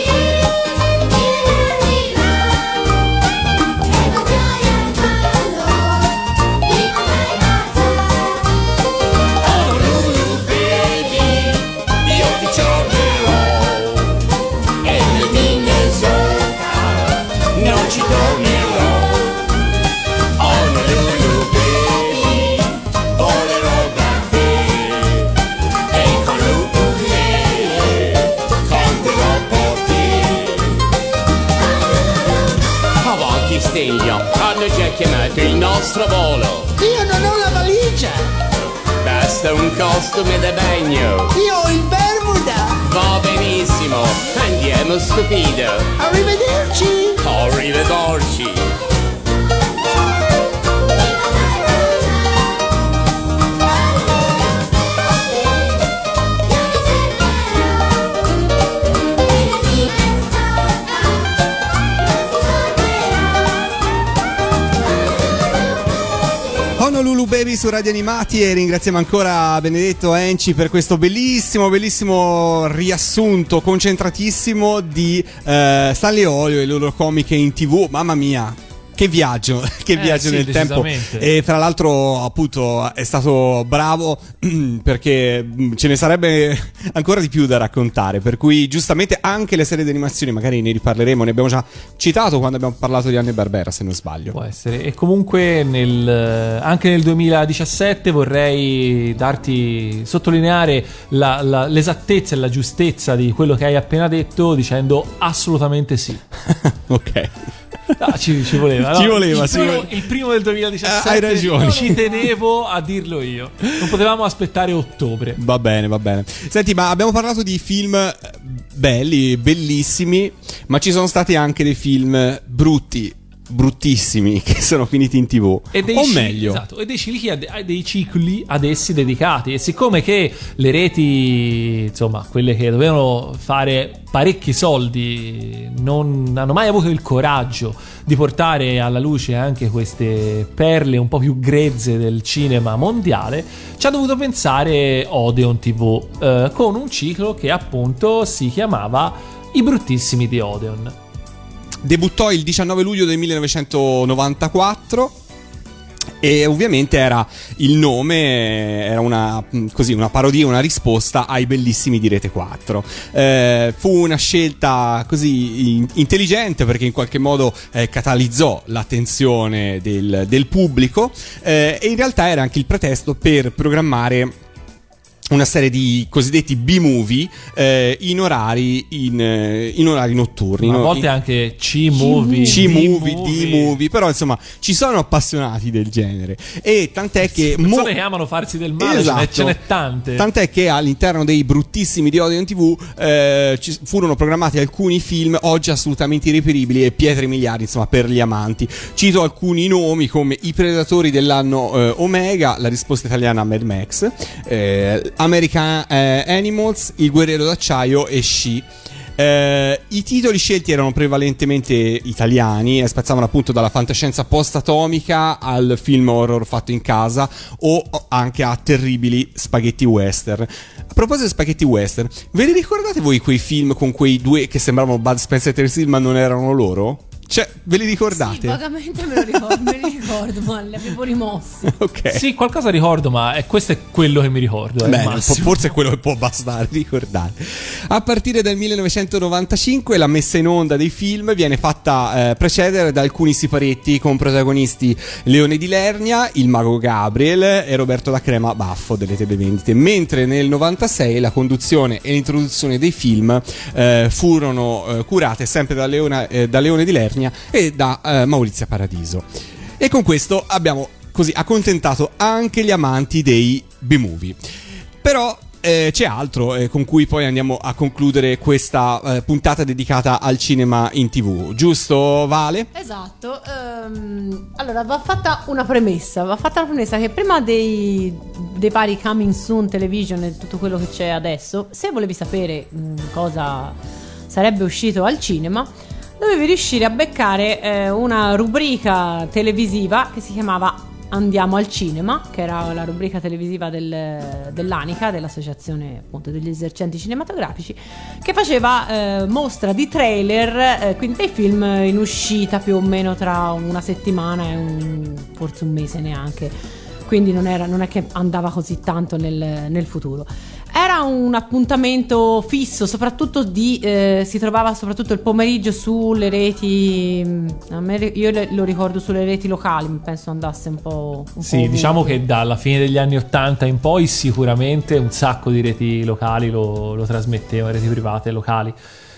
baby, ti arriva. E con gioia al collo, ti potrai baciare. Honolulu, baby, io ti cercherò. E nel Minnesota non ci tornerò. Honolulu, baby, volerò da te. E con l'ukulele canterò per te. Avanti Stegno, hanno già chiamato il nostro volo. Io non ho la valigia, Basta un costume da bagno. Io ho il Bermuda. Va benissimo, andiamo stupido. Arrivederci. Arrivederci. Honolulu Baby su Radio Animati, e ringraziamo ancora Benedetto Enci per questo bellissimo bellissimo riassunto concentratissimo di eh, Stanlio e Olio e le loro comiche in TV. Mamma mia, che viaggio, che eh, viaggio sì, nel tempo. E tra l'altro, appunto, è stato bravo perché ce ne sarebbe ancora di più da raccontare. Per cui, giustamente, anche le serie di animazioni, magari ne riparleremo. Ne abbiamo già citato quando abbiamo parlato di Hanna-Barbera, se non sbaglio. Può essere. E comunque, nel, anche nel duemiladiciassette vorrei darti, sottolineare la, la, l'esattezza e la giustezza di quello che hai appena detto, dicendo assolutamente sì. Ok. No, ci, ci voleva, ci no, voleva, il, sì, primo, voleva. Il primo del duemiladiciassette, ah, hai ragione. Ci tenevo a dirlo io. Non potevamo aspettare ottobre. Va bene, va bene. Senti, ma abbiamo parlato di film belli, bellissimi, ma ci sono stati anche dei film brutti, bruttissimi, che sono finiti in TV, o cicli, meglio, esatto, e dei cicli, dei cicli ad essi dedicati. E siccome che le reti, insomma, quelle che dovevano fare parecchi soldi, non hanno mai avuto il coraggio di portare alla luce anche queste perle un po' più grezze del cinema mondiale, ci ha dovuto pensare Odeon tivù, eh, con un ciclo che appunto si chiamava I bruttissimi di Odeon. Debuttò il diciannove luglio del millenovecentonovantaquattro e ovviamente era il nome, era una, così, una parodia, una risposta ai bellissimi di Rete quattro. Eh, fu una scelta così in- intelligente perché in qualche modo eh, catalizzò l'attenzione del, del pubblico, eh, e in realtà era anche il pretesto per programmare una serie di cosiddetti B-movie, eh, in orari in, in orari notturni, a volte in, anche C-movie, C-movie, D-movie. D-movie, però insomma ci sono appassionati del genere, e tant'è che persone mo- che amano farsi del male, esatto, ce, ne, ce n'è tante, tant'è che all'interno dei bruttissimi di Odeon tivù eh, ci furono programmati alcuni film oggi assolutamente irreperibili e pietre miliari, insomma, per gli amanti. Cito alcuni nomi come I Predatori dell'anno eh, Omega, la risposta italiana a Mad Max, eh, American eh, Animals, Il guerriero d'acciaio e She. Eh, I titoli scelti erano prevalentemente italiani e spazzavano appunto dalla fantascienza post-atomica al film horror fatto in casa o anche a terribili spaghetti western. A proposito di spaghetti western, ve li ricordate voi quei film con quei due che sembravano Bud Spencer e Terence Hill ma non erano loro? Cioè, ve li ricordate? Sì, vagamente me lo ricordo, me li ricordo, ma li avevo rimossi. Okay. Sì, qualcosa ricordo, ma è, questo è quello che mi ricordo. Bene, forse è quello che può bastare ricordare. A partire dal millenovecentonovantacinque la messa in onda dei film viene fatta eh, precedere da alcuni siparetti con protagonisti Leone di Lernia, il mago Gabriel e Roberto La Crema Baffo delle televendite, mentre nel novantasei la conduzione e l'introduzione dei film eh, furono eh, curate sempre da, Leona, eh, da Leone di Lernia e da eh, Maurizia Paradiso. E con questo abbiamo così accontentato anche gli amanti dei B-movie. Però eh, c'è altro eh, con cui poi andiamo a concludere questa eh, puntata dedicata al cinema in TV, giusto Vale? Esatto. Um, allora va fatta una premessa, va fatta una premessa che prima dei, dei pari coming soon television e tutto quello che c'è adesso, se volevi sapere mh, cosa sarebbe uscito al cinema, dovevi riuscire a beccare eh, una rubrica televisiva che si chiamava Andiamo al cinema, che era la rubrica televisiva del, dell'ANICA, dell'associazione appunto degli esercenti cinematografici, che faceva eh, mostra di trailer, eh, quindi dei film in uscita più o meno tra una settimana e un, forse un mese neanche, quindi non, era, non è che andava così tanto nel, nel futuro. Era un appuntamento fisso, soprattutto di eh, si trovava soprattutto il pomeriggio sulle reti, a me, io le, lo ricordo sulle reti locali, mi penso andasse un po', un sì, po' diciamo che dalla fine degli anni ottanta in poi sicuramente un sacco di reti locali lo, lo trasmettevano, reti private locali,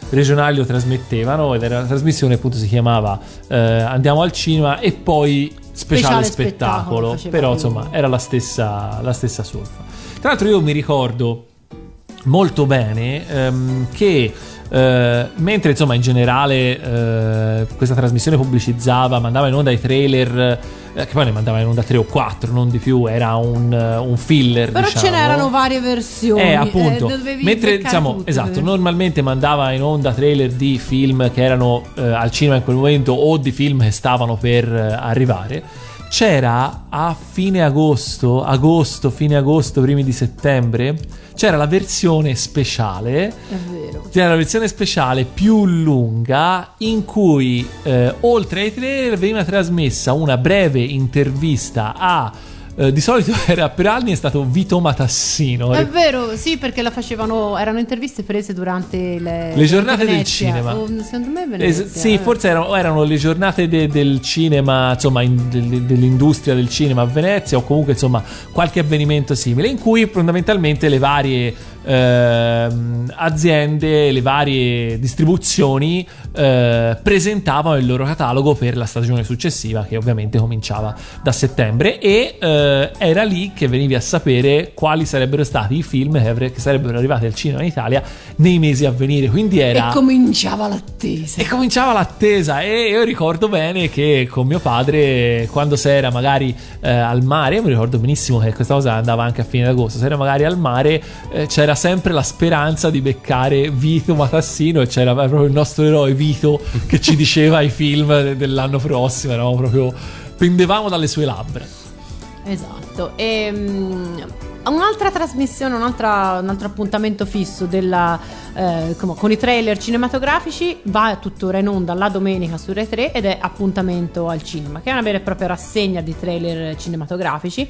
regionali lo trasmettevano, ed era una trasmissione appunto si chiamava eh, Andiamo al cinema e poi Speciale, speciale spettacolo, spettacolo però insomma era la stessa, la stessa solfa. Tra l'altro io mi ricordo molto bene ehm, che eh, mentre insomma in generale eh, questa trasmissione pubblicizzava, mandava in onda i trailer, eh, che poi ne mandava in onda tre o quattro, non di più, era un, un filler, però diciamo, ce n'erano varie versioni, eh, appunto, eh, mentre diciamo tutte, esatto, eh. normalmente mandava in onda trailer di film che erano eh, al cinema in quel momento o di film che stavano per eh, arrivare. c'era a fine agosto, agosto, fine agosto, primi di settembre, c'era la versione speciale, è vero. C'era la versione speciale più lunga in cui eh, oltre ai trailer veniva trasmessa una breve intervista a... Eh, di solito era, per anni è stato Vito Matassino. È vero, sì, perché la facevano, erano interviste prese durante le, le giornate del cinema. O, secondo me Venezia, eh, sì, vabbè. Forse erano, erano le giornate de, del cinema, insomma, in, de, dell'industria del cinema a Venezia, o comunque insomma qualche avvenimento simile in cui fondamentalmente le varie eh, aziende, le varie distribuzioni eh, presentavano il loro catalogo per la stagione successiva, che ovviamente cominciava da settembre, e eh, era lì che venivi a sapere quali sarebbero stati i film che, avre- che sarebbero arrivati al cinema in Italia nei mesi a venire. Quindi era... E cominciava l'attesa. E cominciava l'attesa. E io ricordo bene che con mio padre, quando si era magari eh, al mare, io mi ricordo benissimo che questa cosa andava anche a fine agosto, se era magari al mare eh, c'era sempre la speranza di beccare Vito Matassino, e c'era proprio il nostro eroe Vito che ci diceva i film dell'anno prossimo. Eravamo proprio... pendevamo dalle sue labbra. Esatto. E um, un'altra trasmissione, un'altra, un altro appuntamento fisso della, eh, come, con i trailer cinematografici, va tuttora in onda la domenica su Rai tre ed è Appuntamento al cinema, che è una vera e propria rassegna di trailer cinematografici,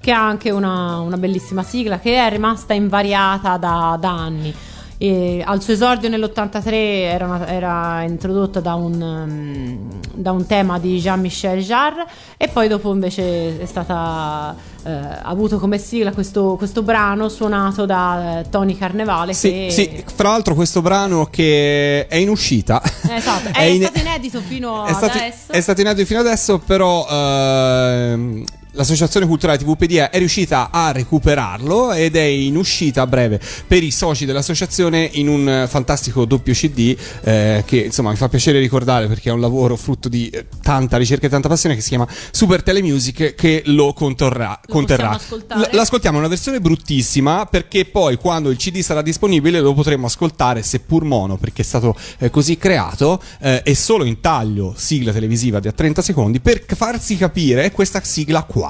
che ha anche una, una bellissima sigla che è rimasta invariata da, da anni. E al suo esordio nell'ottantatré era, una, era introdotta da un, da un tema di Jean-Michel Jarre, e poi dopo invece è stata eh, avuto come sigla questo, questo brano suonato da Tony Carnevale. Sì, che... sì, tra l'altro questo brano che è in uscita, esatto, è, è in... stato inedito fino è stato, adesso è stato inedito fino adesso, però ehm... l'associazione culturale TVpedia è riuscita a recuperarlo ed è in uscita a breve per i soci dell'associazione in un fantastico doppio C D eh, che insomma mi fa piacere ricordare, perché è un lavoro frutto di tanta ricerca e tanta passione, che si chiama Super Tele Music, che lo contorrà, lo conterrà. L- l'ascoltiamo in una versione bruttissima, perché poi quando il C D sarà disponibile lo potremo ascoltare seppur mono, perché è stato eh, così creato eh, e solo in taglio sigla televisiva da trenta secondi per farsi capire questa sigla qua.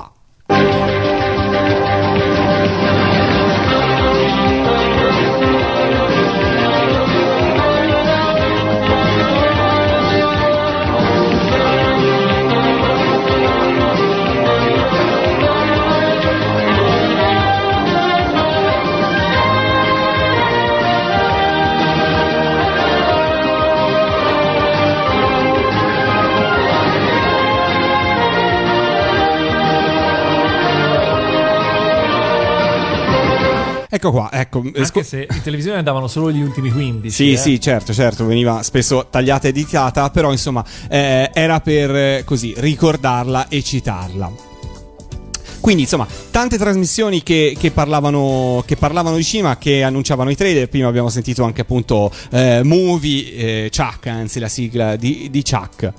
Ecco qua, ecco. Anche scu- se in televisione andavano solo gli ultimi quindici. Sì, eh. sì, certo, certo, veniva spesso tagliata e editata, però insomma eh, era per così ricordarla e citarla. Quindi insomma tante trasmissioni che, che, parlavano, che parlavano di cinema, che annunciavano i trailer. Prima abbiamo sentito anche appunto eh, Movie, eh, Chuck, anzi la sigla di, di Chuck.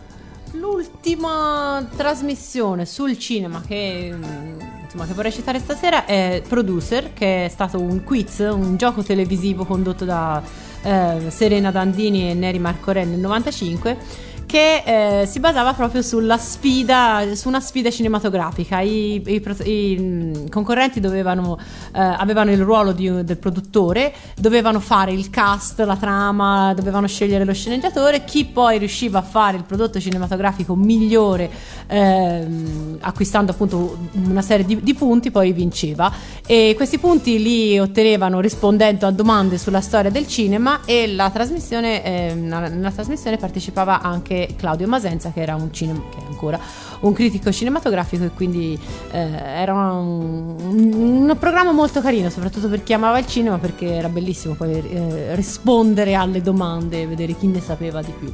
L'ultima trasmissione sul cinema che... insomma, che vorrei citare stasera è Producer, che è stato un quiz, un gioco televisivo condotto da eh, Serena Dandini e Neri Marcoren nel novantacinque, che eh, si basava proprio sulla sfida, su una sfida cinematografica. I, i, i concorrenti dovevano eh, avevano il ruolo di, del produttore, dovevano fare il cast, la trama, dovevano scegliere lo sceneggiatore. Chi poi riusciva a fare il prodotto cinematografico migliore, eh, acquistando appunto una serie di, di punti, poi vinceva, e questi punti li ottenevano rispondendo a domande sulla storia del cinema. E la trasmissione eh, nella trasmissione partecipava anche Claudio Masenza, che era un cinema, che è ancora un critico cinematografico, e quindi eh, era un, un, un programma molto carino, soprattutto per chi amava il cinema, perché era bellissimo poi eh, rispondere alle domande e vedere chi ne sapeva di più.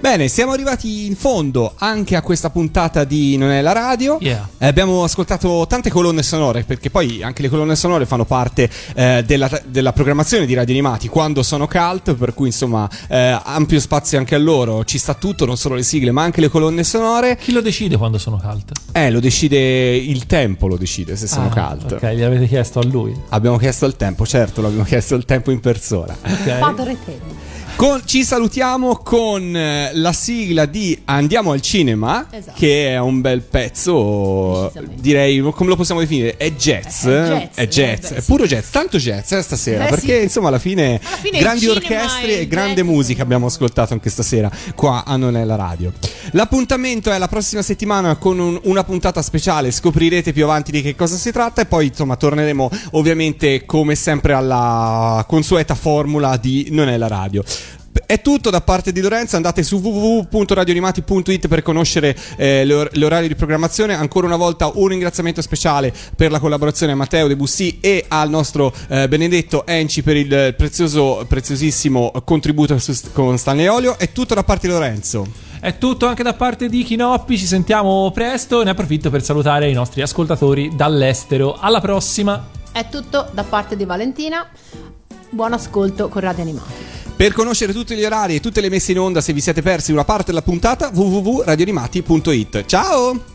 Bene, siamo arrivati in fondo anche a questa puntata di Non è la radio. Yeah. eh, Abbiamo ascoltato tante colonne sonore, perché poi anche le colonne sonore fanno parte eh, della, della programmazione di Radio Animati quando sono cult, per cui insomma eh, ampio spazio anche a loro. Ci sta tutto, non solo le sigle ma anche le colonne sonore. Chi lo decide quando sono cult? Eh, lo decide il tempo, lo decide se sono ah, cult. Ok, gli avete chiesto a lui? Abbiamo chiesto al tempo, certo, l'abbiamo chiesto al tempo in persona. Okay. Padre tempo. Con, ci salutiamo con la sigla di Andiamo al Cinema, esatto, che è un bel pezzo, direi, come lo possiamo definire? È jazz, eh, è jazz, è, jazz, eh, beh, è puro jazz, tanto jazz eh, stasera, eh, perché sì, insomma alla fine, alla fine grandi orchestre e grande jazz, musica abbiamo ascoltato anche stasera qua a Non è la radio. L'appuntamento è la prossima settimana con un, una puntata speciale, scoprirete più avanti di che cosa si tratta, e poi insomma torneremo ovviamente come sempre alla consueta formula di Non è la radio. È tutto da parte di Lorenzo, andate su w w w punto radio animati punto i t per conoscere eh, l'or- l'orario di programmazione. Ancora una volta un ringraziamento speciale per la collaborazione a Matteo De Bussi e al nostro eh, Benedetto Enci per il prezioso, preziosissimo contributo su, con Stanley Olio. È tutto da parte di Lorenzo. È tutto anche da parte di Chinoppi, ci sentiamo presto, ne approfitto per salutare i nostri ascoltatori dall'estero. Alla prossima. È tutto da parte di Valentina, buon ascolto con Radio Animati. Per conoscere tutti gli orari e tutte le messe in onda, se vi siete persi una parte della puntata, w w w punto radio animati punto i t. Ciao!